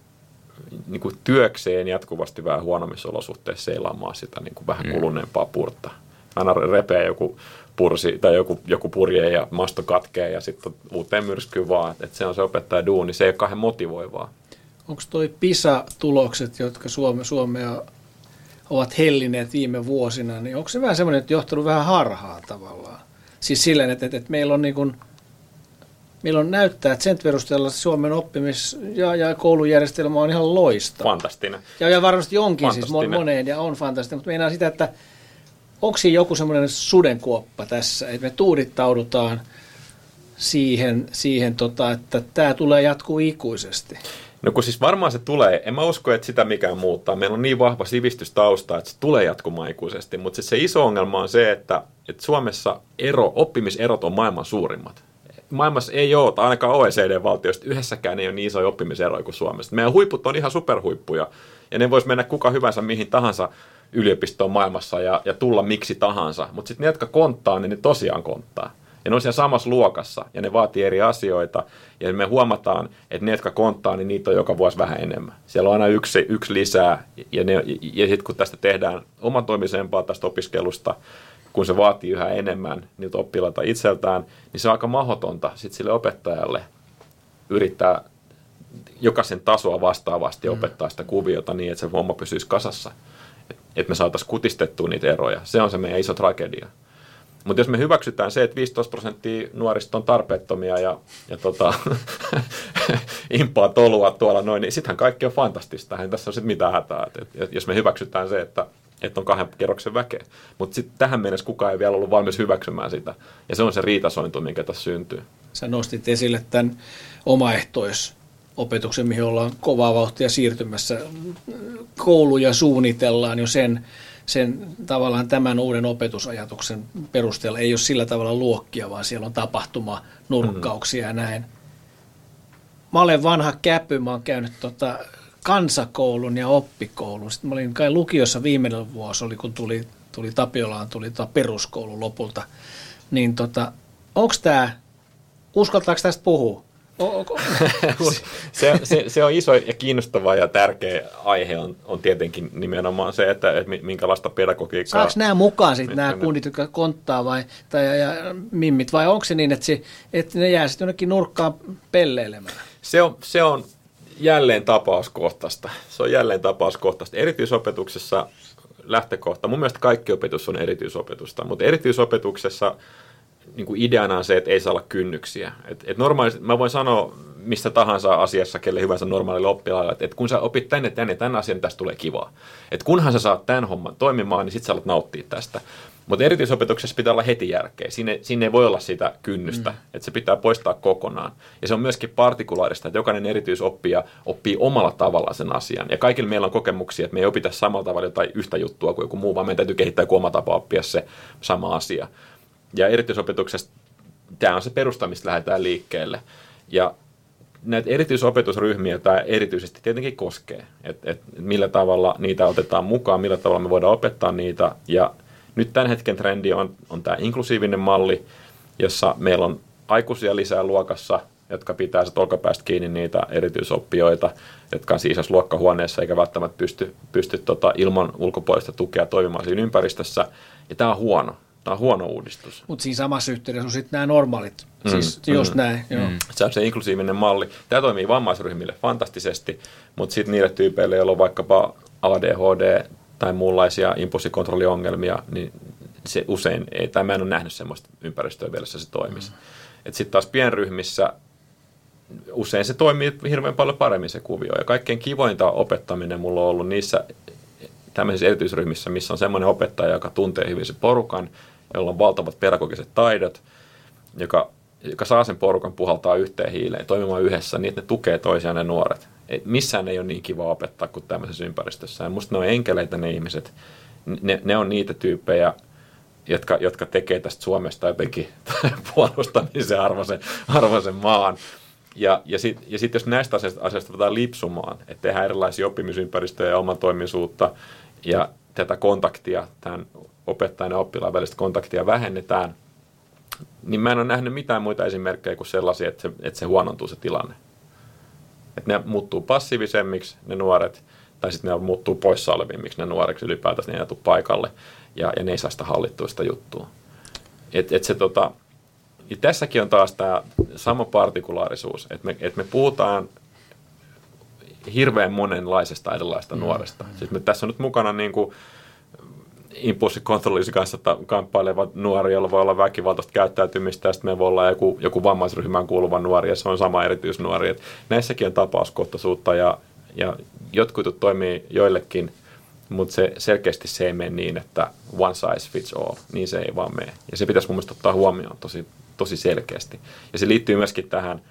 niin kuin työkseen jatkuvasti vähän huonommissa olosuhteissa seilaamaan sitä niin kuin vähän kuluneempaa purtta. Aina repeää joku pursi tai joku, joku purje ja masto katkee ja sitten uuteen myrskyyn vaan. Että se on se opettaja duuni, se ei ole kauhean motivoivaa. Onko toi PISA-tulokset, jotka Suome, Suomea ovat hellineet viime vuosina, niin onko se vähän semmoinen, että johtanut vähän harhaa tavallaan? Siis sillä, että, että, että meillä on niin kuin, meillä on näyttää, että sen perusteella Suomen oppimis- ja, ja koulujärjestelmä on ihan loistava. Fantastinen. Ja, ja varmasti onkin siis moneen ja on fantastinen, mutta meinaa sitä, että onko siinä joku semmoinen sudenkuoppa tässä, että me tuudittaudutaan siihen, siihen tota, että tämä tulee jatkuu ikuisesti? No kun siis varmaan se tulee. En mä usko, että sitä mikään muuttaa. Meillä on niin vahva sivistystausta, että se tulee jatkumaan ikuisesti. Mutta siis se iso ongelma on se, että, että Suomessa ero, oppimiserot on maailman suurimmat. Maailmassa ei ole, tai ainakaan O E C D-valtioista yhdessäkään ei ole niin isoja oppimiseroja kuin Suomessa. Meidän huiput on ihan superhuippuja, ja ne vois mennä kuka hyvänsä mihin tahansa yliopistoon maailmassa ja, ja tulla miksi tahansa. Mutta sitten ne, jotka konttaa, niin ne tosiaan konttaa. Ja ne on siellä samassa luokassa, ja ne vaatii eri asioita, ja me huomataan, että ne, jotka konttaa, niin niitä on joka vuosi vähän enemmän. Siellä on aina yksi, yksi lisää, ja, ja, ja sitten kun tästä tehdään omatoimisempaa tästä opiskelusta, kun se vaatii yhä enemmän niitä oppilaita itseltään, niin se on aika mahdotonta sitten sille opettajalle yrittää jokaisen tasoa vastaavasti opettaa sitä kuviota niin, että se homma pysyisi kasassa. Että me saataisiin kutistettua niitä eroja. Se on se meidän iso tragedia. Mutta jos me hyväksytään se, että viisitoista prosenttia nuorista on tarpeettomia ja, ja tota, impaa tolua tuolla noin, niin sittenhän kaikki on fantastista. Eihän tässä on sitten mitään hätää. Et, et, jos me hyväksytään se, että että on kahden kerroksen väkeä. Mutta sitten tähän mennessä kukaan ei vielä ollut valmis hyväksymään sitä. Ja se on se riitasointu, minkä tässä syntyy. Sä nostit esille tämän omaehtoisopetuksen, mihin ollaan kovaa vauhtia siirtymässä. Kouluja suunnitellaan jo sen, sen tavallaan tämän uuden opetusajatuksen perusteella. Ei ole sillä tavalla luokkia, vaan siellä on tapahtumanurkkauksia mm-hmm. ja näin. Mä olen vanha käpy, mä oon käynyt tota kansakoulun ja oppikoulun. Sitten mä olin kai lukiossa viimeinen vuosi, oli, kun tuli, tuli Tapiolaan, tuli tuo peruskoulu lopulta. Niin tota, onko tämä, uskaltaako tästä puhua? se, se, se on iso ja kiinnostava ja tärkeä aihe on, on tietenkin nimenomaan se, että, että minkälaista pedagogiikkaa. Saako nämä mukaan sitten nämä kunnit, jotka konttaa vai, tai, ja, ja mimmit, vai onko se niin, että, se, että ne jää sitten jonnekin nurkkaan pelleilemään? Se on... Se on Jälleen tapauskohtaista. Se on jälleen tapauskohtaista. Erityisopetuksessa lähtökohta. Mun mielestä kaikki opetus on erityisopetusta, mutta erityisopetuksessa niin kuin ideana on se, että ei saa olla kynnyksiä. Et, et normaali, mä voin sanoa mistä tahansa asiassa, kelle hyvänsä normaalille oppilaalle, että et kun sä opit tänne, tänne, tämän asian, niin tästä tulee kivaa. Et kunhan sä saat tämän homman toimimaan, niin sit sä alat nauttia tästä. Mutta erityisopetuksessa pitää olla heti järkeä. Siinä, siinä ei voi olla sitä kynnystä, mm. että se pitää poistaa kokonaan. Ja se on myöskin partikulaarista, että jokainen erityisoppija oppii omalla tavallaan sen asian. Ja kaikilla meillä on kokemuksia, että me ei opita samalla tavalla jotain yhtä juttua kuin joku muu, vaan meidän täytyy kehittää joku oma tapa oppia se sama asia. Ja erityisopetuksessa tämä on se perusta, mistä lähdetään liikkeelle. Ja näitä erityisopetusryhmiä tämä erityisesti tietenkin koskee. Että et millä tavalla niitä otetaan mukaan, millä tavalla me voidaan opettaa niitä ja nyt tämän hetken trendi on, on tämä inklusiivinen malli, jossa meillä on aikuisia lisää luokassa, jotka pitää sit olkapäästä kiinni niitä erityisoppijoita, jotka on siis luokkahuoneessa eikä välttämättä pysty, pysty tota ilman ulkopuolista tukea toimimaan siinä ympäristössä. Ja tämä on huono. Tämä on huono uudistus. Mutta siinä samassa yhteydessä on sitten nämä normaalit. Mm, siis just mm, näin. Joo. Mm. Se on se inklusiivinen malli. Tämä toimii vammaisryhmille fantastisesti, mutta sitten niille tyypeille, joilla on vaikkapa A D H D tai muunlaisia impulssikontrolliongelmia, niin se usein ei, tai mä en ole nähnyt semmoista ympäristöä vielä, jossa se toimisi. Mm. Että sitten taas pienryhmissä usein se toimii hirveän paljon paremmin se kuvio, ja kaikkein kivointa opettaminen mulla on ollut niissä tämmöisissä erityisryhmissä, missä on semmoinen opettaja, joka tuntee hyvin sen porukan, jolla on valtavat pedagogiset taidot, joka, joka saa sen porukan puhaltaa yhteen hiileen, toimimaan yhdessä, niin että ne tukee toisiaan ne nuoret. missään ei ole niin kiva opettaa kuin tämmöisessä ympäristössä. Ja musta ne on enkeleitä ne ihmiset. Ne, ne on niitä tyyppejä, jotka, jotka tekee tästä Suomesta jotenkin puolustamisen arvoisen, arvoisen maan. Ja, ja sitten ja sit jos näistä asioista, asioista voidaan lipsumaan, että tehdään erilaisia oppimisympäristöjä ja oman toimisuutta ja tätä kontaktia, tämän opettajan ja oppilaan välistä kontaktia vähennetään, niin mä en ole nähnyt mitään muita esimerkkejä kuin sellaisia, että se, että se huonontuu se tilanne. Että ne muuttuu passiivisemmiksi ne nuoret, tai sitten ne muuttuu poissa olevimmiksi ne nuoreksi ylipäätänsä, ne ei tule paikalle ja, ja ne ei saa sitä hallittua sitä juttua. Et, et se, tota, ja tässäkin on taas tämä sama partikulaarisuus, että me, et me puhutaan hirveän monenlaisesta erilaisesta mm. nuoresta. Siis me, tässä on nyt mukana niin kuin impulssikontrollisi kanssa kamppaileva nuori, jolla voi olla väkivaltaista käyttäytymistä, ja sitten me voi olla joku, joku vammaisryhmään kuuluva nuori, ja se on sama erityisnuori. Et näissäkin on tapauskohtaisuutta, ja, ja jotkut toimii joillekin, mutta se, selkeästi se ei mene niin, että one size fits all, niin se ei vaan mene. Ja se pitäisi mun mielestä ottaa huomioon tosi, tosi selkeästi. Ja se liittyy myöskin tähän,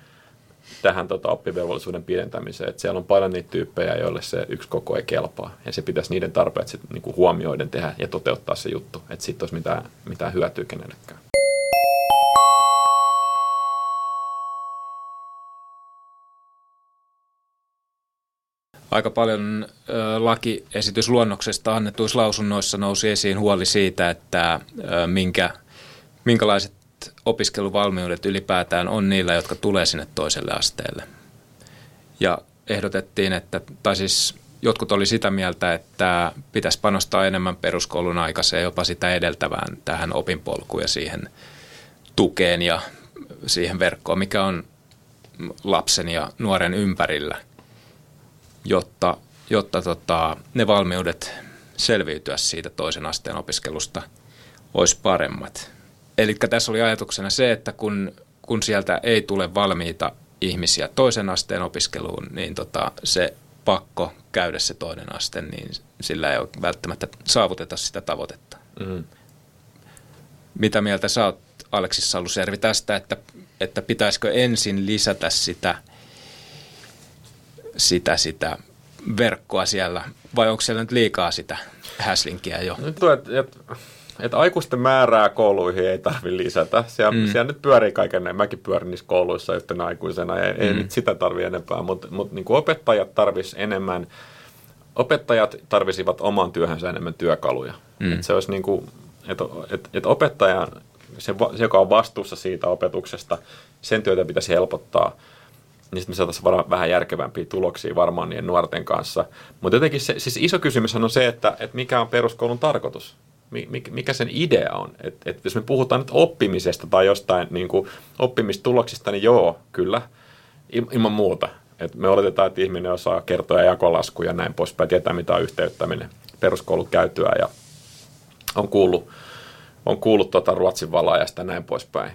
tähän tota oppivelvollisuuden pidentämiseen, että siellä on paljon niitä tyyppejä, joille se yksi koko ei kelpaa. Ja se pitäisi niiden tarpeet sit niinku huomioiden tehdä ja toteuttaa se juttu, että siitä olisi mitään, mitään hyötyä kenellekään. Aika paljon lakiesitysluonnoksesta annetuissa lausunnoissa nousi esiin huoli siitä, että minkä, minkälaiset opiskeluvalmiudet ylipäätään on niillä, jotka tulee sinne toiselle asteelle. Ja ehdotettiin, että, tai siis jotkut oli sitä mieltä, että pitäisi panostaa enemmän peruskoulun aikaiseen, jopa sitä edeltävään tähän opinpolkuun ja siihen tukeen ja siihen verkkoon, mikä on lapsen ja nuoren ympärillä, jotta, jotta tota, ne valmiudet selviytyä siitä toisen asteen opiskelusta olisi paremmat. Eli tässä oli ajatuksena se, että kun, kun sieltä ei tule valmiita ihmisiä toisen asteen opiskeluun, niin tota, se pakko käydä se toinen aste, niin sillä ei ole välttämättä saavuteta sitä tavoitetta. Mm. Mitä mieltä sä oot, Aleksi Salusjärvi, tästä, että, että pitäisikö ensin lisätä sitä, sitä, sitä verkkoa siellä, vai onko siellä nyt liikaa sitä häslinkiä jo? Nyt tuot, että aikuisten määrää kouluihin ei tarvitse lisätä. Siellä, mm. siellä nyt pyörii kaiken. Mäkin pyörin niissä kouluissa yhtenä aikuisena. Ei, mm. ei nyt sitä tarvitse enempää, mutta mut, niin opettajat tarvisivat enemmän. Opettajat tarvisivat oman työhönsä enemmän työkaluja. Mm. Että se olisi niin kuin, että et, et opettajan, se, joka on vastuussa siitä opetuksesta, sen työtä pitäisi helpottaa. Niin sitten me saataisiin varmaan vähän järkevämpiä tuloksia varmaan niiden nuorten kanssa. Mutta jotenkin se, siis iso kysymys on se, että et mikä on peruskoulun tarkoitus. Mikä sen idea on? Et, et jos me puhutaan nyt oppimisesta tai jostain niin kuin oppimistuloksista, niin joo, kyllä, ilman muuta. Et me oletetaan, että ihminen osaa kertoa jakolaskuja ja näin poispäin, tietää mitä on yhteyttäminen, peruskoulu käytyä ja on kuullut, on kuullut tuota Ruotsin valaajasta ja näin poispäin.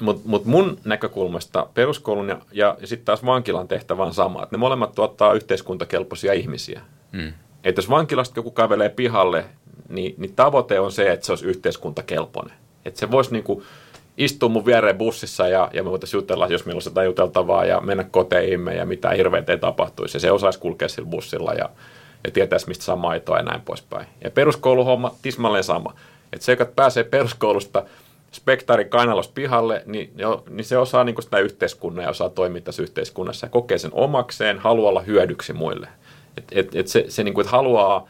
Mutta mut mun näkökulmasta peruskoulun ja, ja sitten taas vankilan tehtävä on sama, että ne molemmat tuottaa yhteiskuntakelpoisia ihmisiä. Mm. Että jos vankilasta joku kävelee pihalle, Niin, niin tavoite on se, että se olisi yhteiskuntakelpoinen. Että se voisi niin kuin istua mun viereen bussissa ja, ja me voitaisiin jutella, jos meillä olisi jotain juteltavaa ja mennä koteimme ja mitä hirveitä ei tapahtuisi. Ja se osaisi kulkea sillä bussilla ja, ja tietäisi, mistä saa maitoa ja näin poispäin. Ja peruskouluhomma tismalleen sama. Että se, joka pääsee peruskoulusta spektaarin kainalos pihalle, niin, niin se osaa niin kuin sitä yhteiskunnan ja osaa toimia tässä yhteiskunnassa ja kokee sen omakseen, haluaa olla hyödyksi muille. Että et, et se, se niin kuin, että haluaa...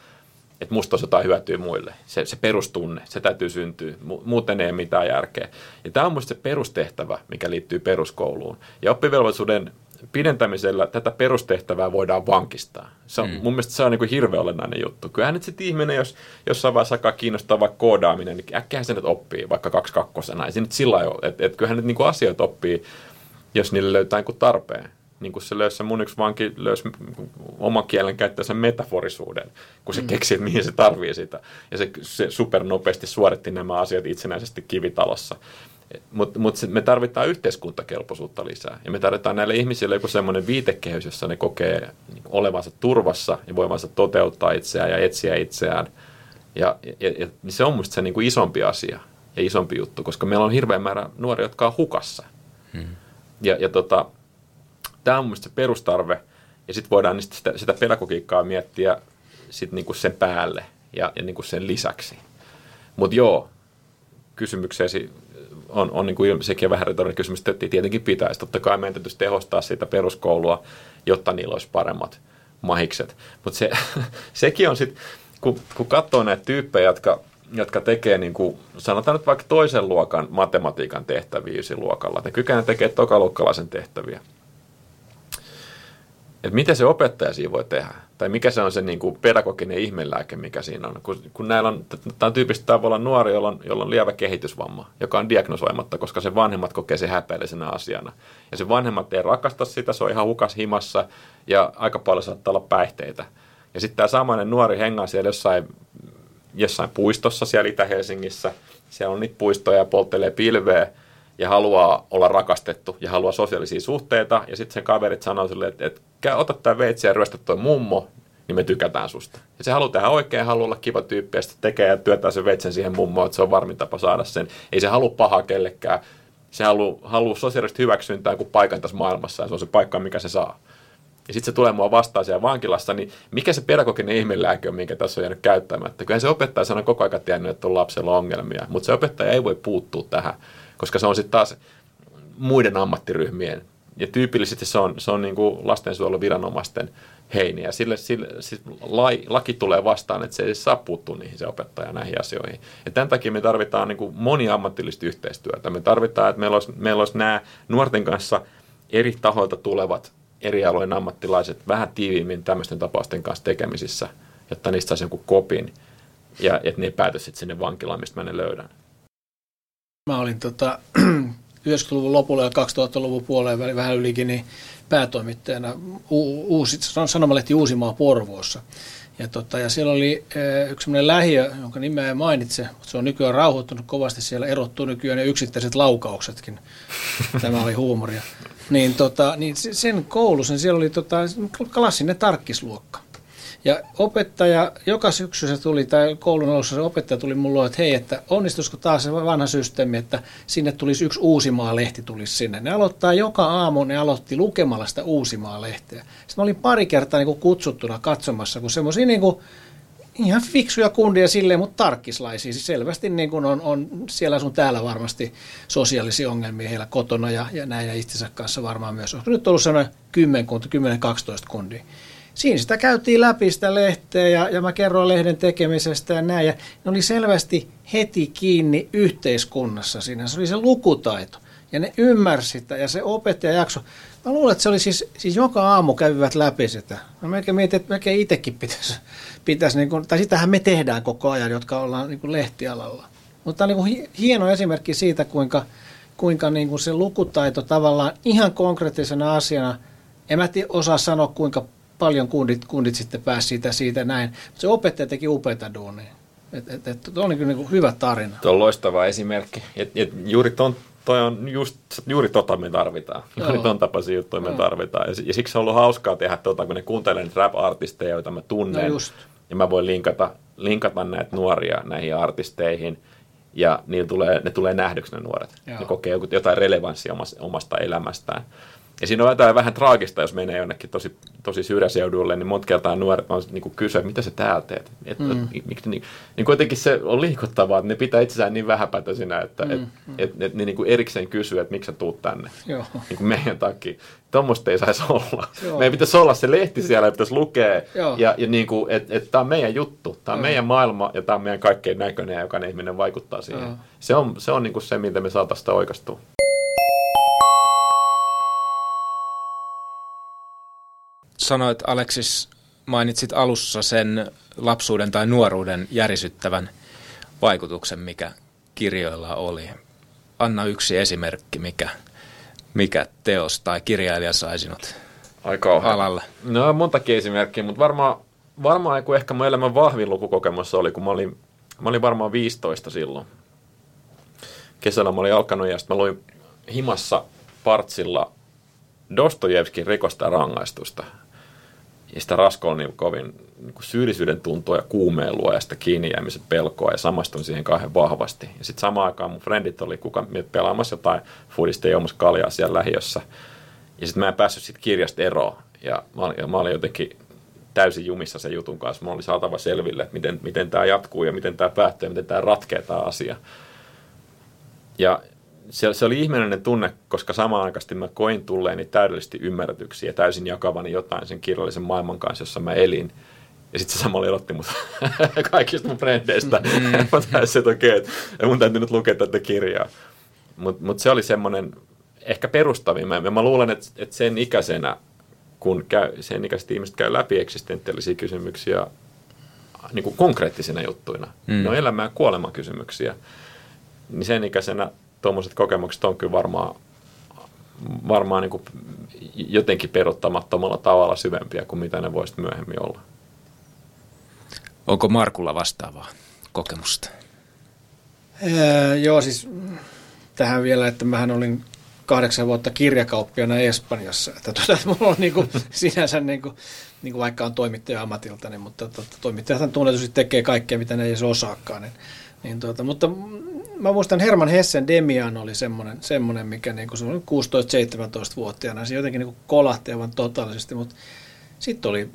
että musta olisi jotain hyötyä muille. Se, se perustunne, se täytyy syntyä. Muuten ei mitään järkeä. Ja tämä on minusta se perustehtävä, mikä liittyy peruskouluun. Ja oppivelvollisuuden pidentämisellä tätä perustehtävää voidaan vankistaa. Se on, mm. mun mielestä se on niin kuin hirveän olennainen juttu. Kyllähän nyt sitten ihminen, jos jossain vaiheessa alkaa kiinnostaa vaikka koodaaminen, niin äkkiähän se nyt oppii, vaikka kaksikakkosena. Ei se nyt sillä lailla ole. Että et kyllähän nyt niin kuin asioita oppii, jos niille löytää niin kuin tarpeen. Niin kuin se löysi, mun yksi vanki löysi oman kielen käyttäjänsä metaforisuuden, kun se keksi, että mihin se tarvii sitä. Ja se, se supernopeasti suoritti nämä asiat itsenäisesti kivitalossa. Mutta mut me tarvitaan yhteiskuntakelpoisuutta lisää. Ja me tarvitaan näille ihmisille joku semmoinen viitekehys, jossa ne kokee olevansa turvassa ja voivansa toteuttaa itseään ja etsiä itseään. Ja, ja, ja se on musta se niin kuin isompi asia ja isompi juttu, koska meillä on hirveä määrä nuoria, jotka on hukassa. Hmm. Ja, ja tota... Tämä on mun mielestä se perustarve, Ja sitten voidaan sitä, sitä pedagogiikkaa miettiä sit niinku sen päälle ja, ja niinku sen lisäksi. Mutta joo, kysymykseesi on, on niinku sekin vähän retorinen kysymys, että tietenkin pitäisi. Totta kai meidän täytyisi tehostaa sitä peruskoulua, jotta niillä olisi paremmat mahikset. Mutta se, sekin on sitten, kun, kun katsoo näitä tyyppejä, jotka, jotka tekee niinku, sanotaan nyt vaikka toisen luokan matematiikan tehtäviä ysiluokalla. Ne kykenevät tekemään tokaluokkalaisen tehtäviä. Että mitä se opettaja siinä voi tehdä? Tai mikä se on se niin kuin pedagoginen ihmelääke, mikä siinä on? Kun, kun näillä on, tämä on tyypistä, tämä voi olla nuori, jolla on, jolla on lievä kehitysvamma, joka on diagnosoimatta, koska sen vanhemmat kokee sen häpeällisenä asiana. Ja sen vanhemmat ei rakasta sitä, se on ihan hukas himassa ja aika paljon saattaa olla päihteitä. Ja sitten tämä samainen nuori hengaa siellä jossain, jossain puistossa siellä Itä-Helsingissä. Siellä on niitä puistoja ja polttelee pilveä. Ja haluaa olla rakastettu ja haluaa sosiaalisia suhteita. Ja sitten sen kaverit sanoo silleen, että, että ota tämä veitsi ja ryöstä tuo mummo, niin me tykätään susta. Ja se haluaa tehdä oikein, haluaa olla kiva tyyppi ja sitten tekee ja työtää sen veitsen siihen mummoon, että se on varmin tapa saada sen. Ei se halua pahaa kellekään. Se haluaa, haluaa sosiaalista hyväksyntää kuin paikan tässä maailmassa ja se on se paikka, mikä se saa. Ja sitten se tulee mua vastaan siellä vankilassa, niin mikä se pedagoginen ihmelääke on, minkä tässä on jäänyt käyttämättä? Kyllähän se opettaja sanoo koko ajan tiennyt, että on lapsella ongelmia, mutta se opettaja ei voi puuttua tähän. Koska se on sitten taas muiden ammattiryhmien, ja tyypillisesti se on, se on niin kuin lastensuojeluviranomaisten heiniä. Sille, sille, siis lai, laki tulee vastaan, että se ei saa puuttua niihin se opettaja näihin asioihin. Ja tämän takia me tarvitaan niin kuin moniammatillista yhteistyötä. Me tarvitaan, että meillä olisi, meillä olisi nämä nuorten kanssa eri tahoilta tulevat eri alojen ammattilaiset vähän tiiviimmin tämmöisten tapausten kanssa tekemisissä, jotta niistä saisi jonkun kopin, ja että ne ei pääty sitten sinne vankilaan, mistä mä ne löydän. Mä olin tota, yhdeksänkymmentäluvun lopulla ja kaksituhattaluvun puoleen vähän ylikin niin päätoimittajana u- uusi, Sanomalehti Uusimaa Porvoossa. Ja, tota, ja siellä oli e, yksi sellainen lähiö, jonka nimeä en mainitse, mutta se on nykyään rauhoittunut kovasti. Siellä erottuu nykyään ne yksittäiset laukauksetkin. Tämä oli huumoria. Niin, tota, niin sen koulussa siellä oli tota, klassinen tarkkisluokka. Ja opettaja, joka syksy se tuli, tai koulun alussa se opettaja tuli mulle, että hei, että onnistuisiko taas se vanha systeemi, että sinne tulisi yksi Uusimaa-lehti tulisi sinne. Ne aloittaa joka aamu, ne aloitti lukemalla sitä Uusimaa-lehteä. Sitten mä olin pari kertaa niin kuin kutsuttuna katsomassa, kun semmoisia niin kuin ihan fiksuja kundia silleen, mutta tarkkislaisia. Siis selvästi niin kuin on, on siellä sun täällä varmasti sosiaalisia ongelmia heillä kotona ja, ja näin ja itsensä kanssa varmaan myös. Olisiko nyt ollut sellainen kymmenkunta, kymmenen kaksitoista kundia. Siinä sitä käytiin läpi sitä lehteä ja, ja mä kerroin lehden tekemisestä ja näin. Ja ne oli selvästi heti kiinni yhteiskunnassa siinä. Se oli se lukutaito ja ne ymmärsi sitä ja se opettaja jakso. Mä luulen, että se oli siis, siis joka aamu kävivät läpi sitä. Mä melkein mietin, että melkein itsekin pitäisi, pitäisi niin kuin, tai sitähän me tehdään koko ajan, jotka ollaan niin kuin lehtialalla. Mutta tämä on niin kuin hieno esimerkki siitä, kuinka, kuinka niin kuin se lukutaito tavallaan ihan konkreettisena asiana, en mä tiedä, osaa sanoa kuinka paljon kundit, kundit sitten pääsi siitä, siitä näin. Se opettaja teki upeita duunia. Tuo on kyllä niin hyvä tarina. Tuo on loistava esimerkki. Et, et juuri, ton, toi on just, juuri tota me tarvitaan. Joo. Juuri ton tapaisia juttuja me tarvitaan. Ja, ja siksi on ollut hauskaa tehdä tota, kun ne kuuntelee rap-artisteja, joita mä tunnen. No ja mä voin linkata, linkata näitä nuoria näihin artisteihin. Ja tulee, ne tulee nähdyksi ne nuoret. Joo. Ne kokee jotain relevanssia omasta elämästään. Ja siinä on jotain vähän traagista, jos menee jonnekin tosi, tosi syrjäseudulle, niin monta kertaa nuoret on niin kuin kysyä, mitä sä täällä teet? Et, mm. et, niin, niin kuitenkin se on liikuttavaa, että ne pitää itsessään niin vähäpätöisinä, että mm. et, et, et, ne niin kuin erikseen kysyy, että miksi sä tuut tänne niin kuin meidän takia. Tuommoista ei saisi olla. Joo. Meidän pitäisi olla se lehti siellä, pitäisi lukea. Joo. Ja, ja niin kuin, että et, tämä on meidän juttu, tämä on Joo. meidän maailma ja tämä on meidän kaikkein näköinen ja jokainen ihminen vaikuttaa siihen. Joo. Se on se, on niin kuin se, miten me saataisiin sitä oikaistua. Sanoit, Aleksis, mainitsit alussa sen lapsuuden tai nuoruuden järisyttävän vaikutuksen, mikä kirjoilla oli. Anna yksi esimerkki, mikä, mikä teos tai kirjailija sai sinut alalle. No montakin esimerkkiä, mutta varmaan, varmaa, kun ehkä mun elämän vahvin lukukokemus oli, kun mä olin, mä olin varmaan viisitoista silloin. Kesällä mä olin alkanut ja sitten mä luin himassa partsilla Dostojevskin Rikosta ja rangaistusta. Ja sitä Raskolnikovin niin syyllisyyden tuntoa ja kuumeilua ja sitä kiinni jäämisen pelkoa ja samastuin siihen kahden vahvasti. Ja sitten samaan aikaan mun frendit oli kuka pelaamassa jotain foodista ja juomassa kaljaa siellä lähiössä. Ja sitten mä en päässyt siitä kirjasta eroon. ja mä, ja mä olin jotenkin täysin jumissa sen jutun kanssa. Mä olin saatava selville, että miten, miten tämä jatkuu ja miten tämä päättyy ja miten tämä ratkeaa tämä asia. Ja se, se oli ihmeellinen tunne, koska samaan aikaan mä koin tulleeni täydellisesti ymmärretyksi ja täysin jakavani jotain sen kirjallisen maailman kanssa, jossa mä elin. Ja sitten se samalla erotti mut kaikista mun frendeistä. Mm. Mä taisin, että okei, okay, mun täytyy nyt lukea tätä kirjaa. Mutta mut se oli semmoinen ehkä perustavin. Mä, mä luulen, että et sen ikäisenä, kun käy, sen ikäiset ihmiset käy läpi eksistentiaalisia kysymyksiä niin kuin konkreettisina juttuina, mm. no elämää ja kuoleman kysymyksiä, niin sen ikäisenä tuommoiset kokemukset on kyllä varmaan, varmaan niin kuin jotenkin peruuttamattomalla tavalla syvempiä kuin mitä ne voisit myöhemmin olla. Onko Markulla vastaavaa kokemusta? Ee, joo, siis tähän vielä, että mähän olin kahdeksan vuotta kirjakauppiana Espanjassa. Että tuota, mulla on niinku, sinänsä, niinku, niinku vaikka on toimittaja ammatiltani, mutta tuota, toimittajathan tunnetusti tekee kaikkea, mitä ne ei edes osaakaan. Niin, niin tuota, mutta mä muistan, Herman Hessen Demian oli semmoinen, semmoinen mikä niinku kuusitoista seitsemäntoista-vuotiaana. Se jotenkin niinku kolahti aivan totaalisesti, mutta sitten oli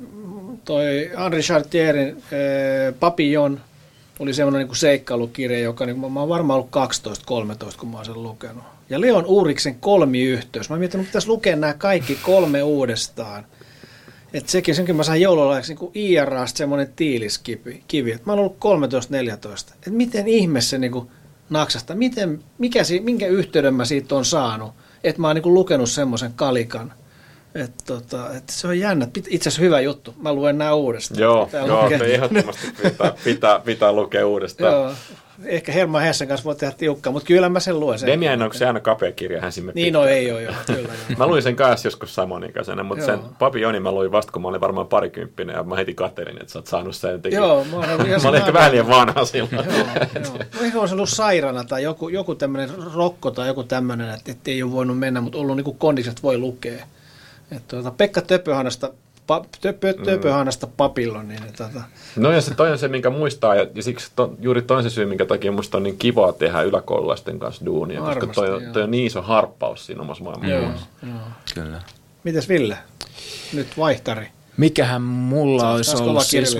toi Henri Chartierin ää, Papillon, oli semmoinen niinku seikkailukirja, joka niinku, mä oon varmaan ollut kaksitoista kolmetoista, kun mä oon sen lukenut. Ja Leon Uuriksen Kolmiyhteys. Mä mietin, että pitäisi lukea nämä kaikki kolme uudestaan. Et sekin, senkin mä sain joululahjaksi niinku I R A:sta semmoinen tiiliskivi. Kivi. Et mä oon ollut kolmetoista neljätoista. Et miten ihme se niinku naksasta? Miten, mikä, minkä yhteyden mä siitä on saanut? Että mä oon niinku lukenut semmoisen kalikan. Et tota, et se on jännä. Itse asiassa hyvä juttu. Mä luen nämä uudestaan. Joo, pitää joo te ehdottomasti pitää, pitää, pitää lukea uudestaan. Joo. Ehkä Herman Hessen kanssa voi tehdä tiukkaa, mutta kyllä mä sen luen. Sen Demian, onko se aina kapea kirja? Hän sinne niin, pitää. No ei ole, joo, kyllä. Joo. Mä luin sen kanssa joskus samonikäisenä, mutta joo. Sen Papillonin mä luin vasta, kun mä olin varmaan parikymppinen, ja mä heti katselin, että sä oot saanut sen. Joo, mä olin, mä olin ehkä vähän liian vanha silloin. Joo, joo. Ehkä olisi ollut sairana tai joku, joku tämmöinen rokko tai joku tämmöinen, että et ei ole voinut mennä, mutta ollut niin kondikset voi lukea. Et tuota, Pekka Töpöhanasta pa, töpö, töpöhanasta Papillon. Niin tuota. No ja se toi on se, minkä muistaa, ja, ja siksi to, juuri toi on se syy, minkä takia musta on niin kivaa tehdä yläkoululaisten kanssa duunia, varmasti, koska toi, toi on niin iso harppaus siinä omassa maailmassa. Kyllä. Mites Ville? Nyt vaihtari. Mikähän mulla olisi ollut? Siis,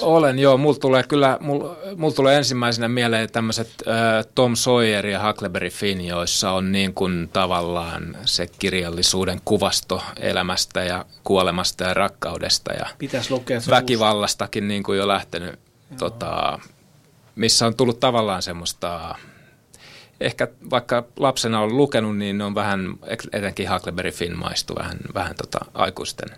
olen, joo. Mulla tulee, kyllä, mulla, mulla tulee ensimmäisenä mieleen tämmöiset äh, Tom Sawyer ja Huckleberry Finn, joissa on niin kuin tavallaan se kirjallisuuden kuvasto elämästä ja kuolemasta ja rakkaudesta ja väkivallastakin niin kuin jo lähtenyt, tota, missä on tullut tavallaan semmoista... Ehkä vaikka lapsena on lukenut, niin on vähän, etenkin Huckleberry Finn maistu vähän, vähän tota, aikuisten...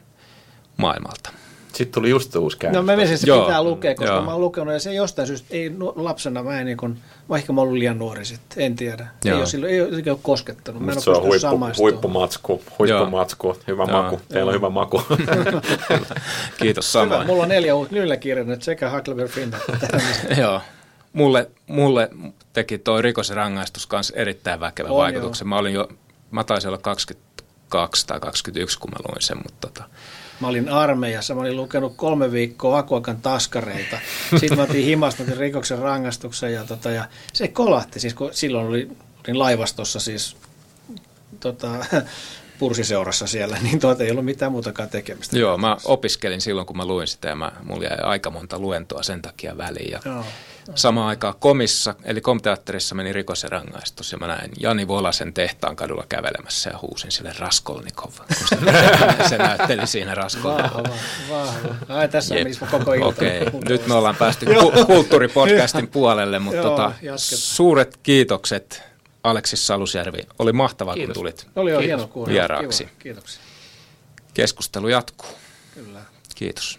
maailmalta. Sitten tuli just uusi käännös. No mä mietin, että se pitää lukea, koska Joo. mä oon lukenut ja se jostain syystä ei lapsena, mä en niin kuin, vaikka mä oon ollut liian nuori sitten, en tiedä. Joo. Ei ole silloin, ei ole, ei ole koskettanut. Mä en se on huippu, huippumatsku, huippumatsku, hyvä Joo. maku, teillä Joo. on hyvä maku. Kiitos samoin. Hyvä, mulla on neljä uutta nylläkirjannut sekä Huckleberry Finn. Joo. Mulle, mulle teki toi Rikos ja rangaistus kanssa erittäin väkevän on, vaikutuksen. Jo. Mä olin jo, mä taisin olla kaksikymmentäkaksi tai kaksikymmentäyksi, kun mä luin sen, mutta tota... Mä olin armeijassa, mä olin lukenut kolme viikkoa Akuakan taskareita. Sitten mä otin himasta Rikoksen rangaistuksen ja, tota, ja se kolahti. Siis, kun silloin oli, olin laivastossa siis tota, pursiseurassa siellä, niin tuota ei ollut mitään muutakaan tekemistä. Joo, mä opiskelin silloin, kun mä luin sitä ja mä, mulla jäi aika monta luentoa sen takia väliin. Ja Joo. samaan aikaan komissa, eli komteatterissa meni Rikos ja rangaistus ja mä näin Jani Volasen Tehtaan kadulla kävelemässä ja huusin sille Raskolnikov, kun se, se näytteli siinä Raskolnikov. Vahva, vahva. Ai tässä Jep. on missä koko ilta. Okei, okay. Nyt me ollaan päästy ku- kulttuuripodcastin puolelle, mutta Joo, tota, suuret kiitokset Aleksi Salusjärvi. Oli mahtavaa, Kiitos. Kun tulit oli jo hieno kuulla. Vieraaksi. Kiva. Kiitoksia. Keskustelu jatkuu. Kyllä. Kiitos.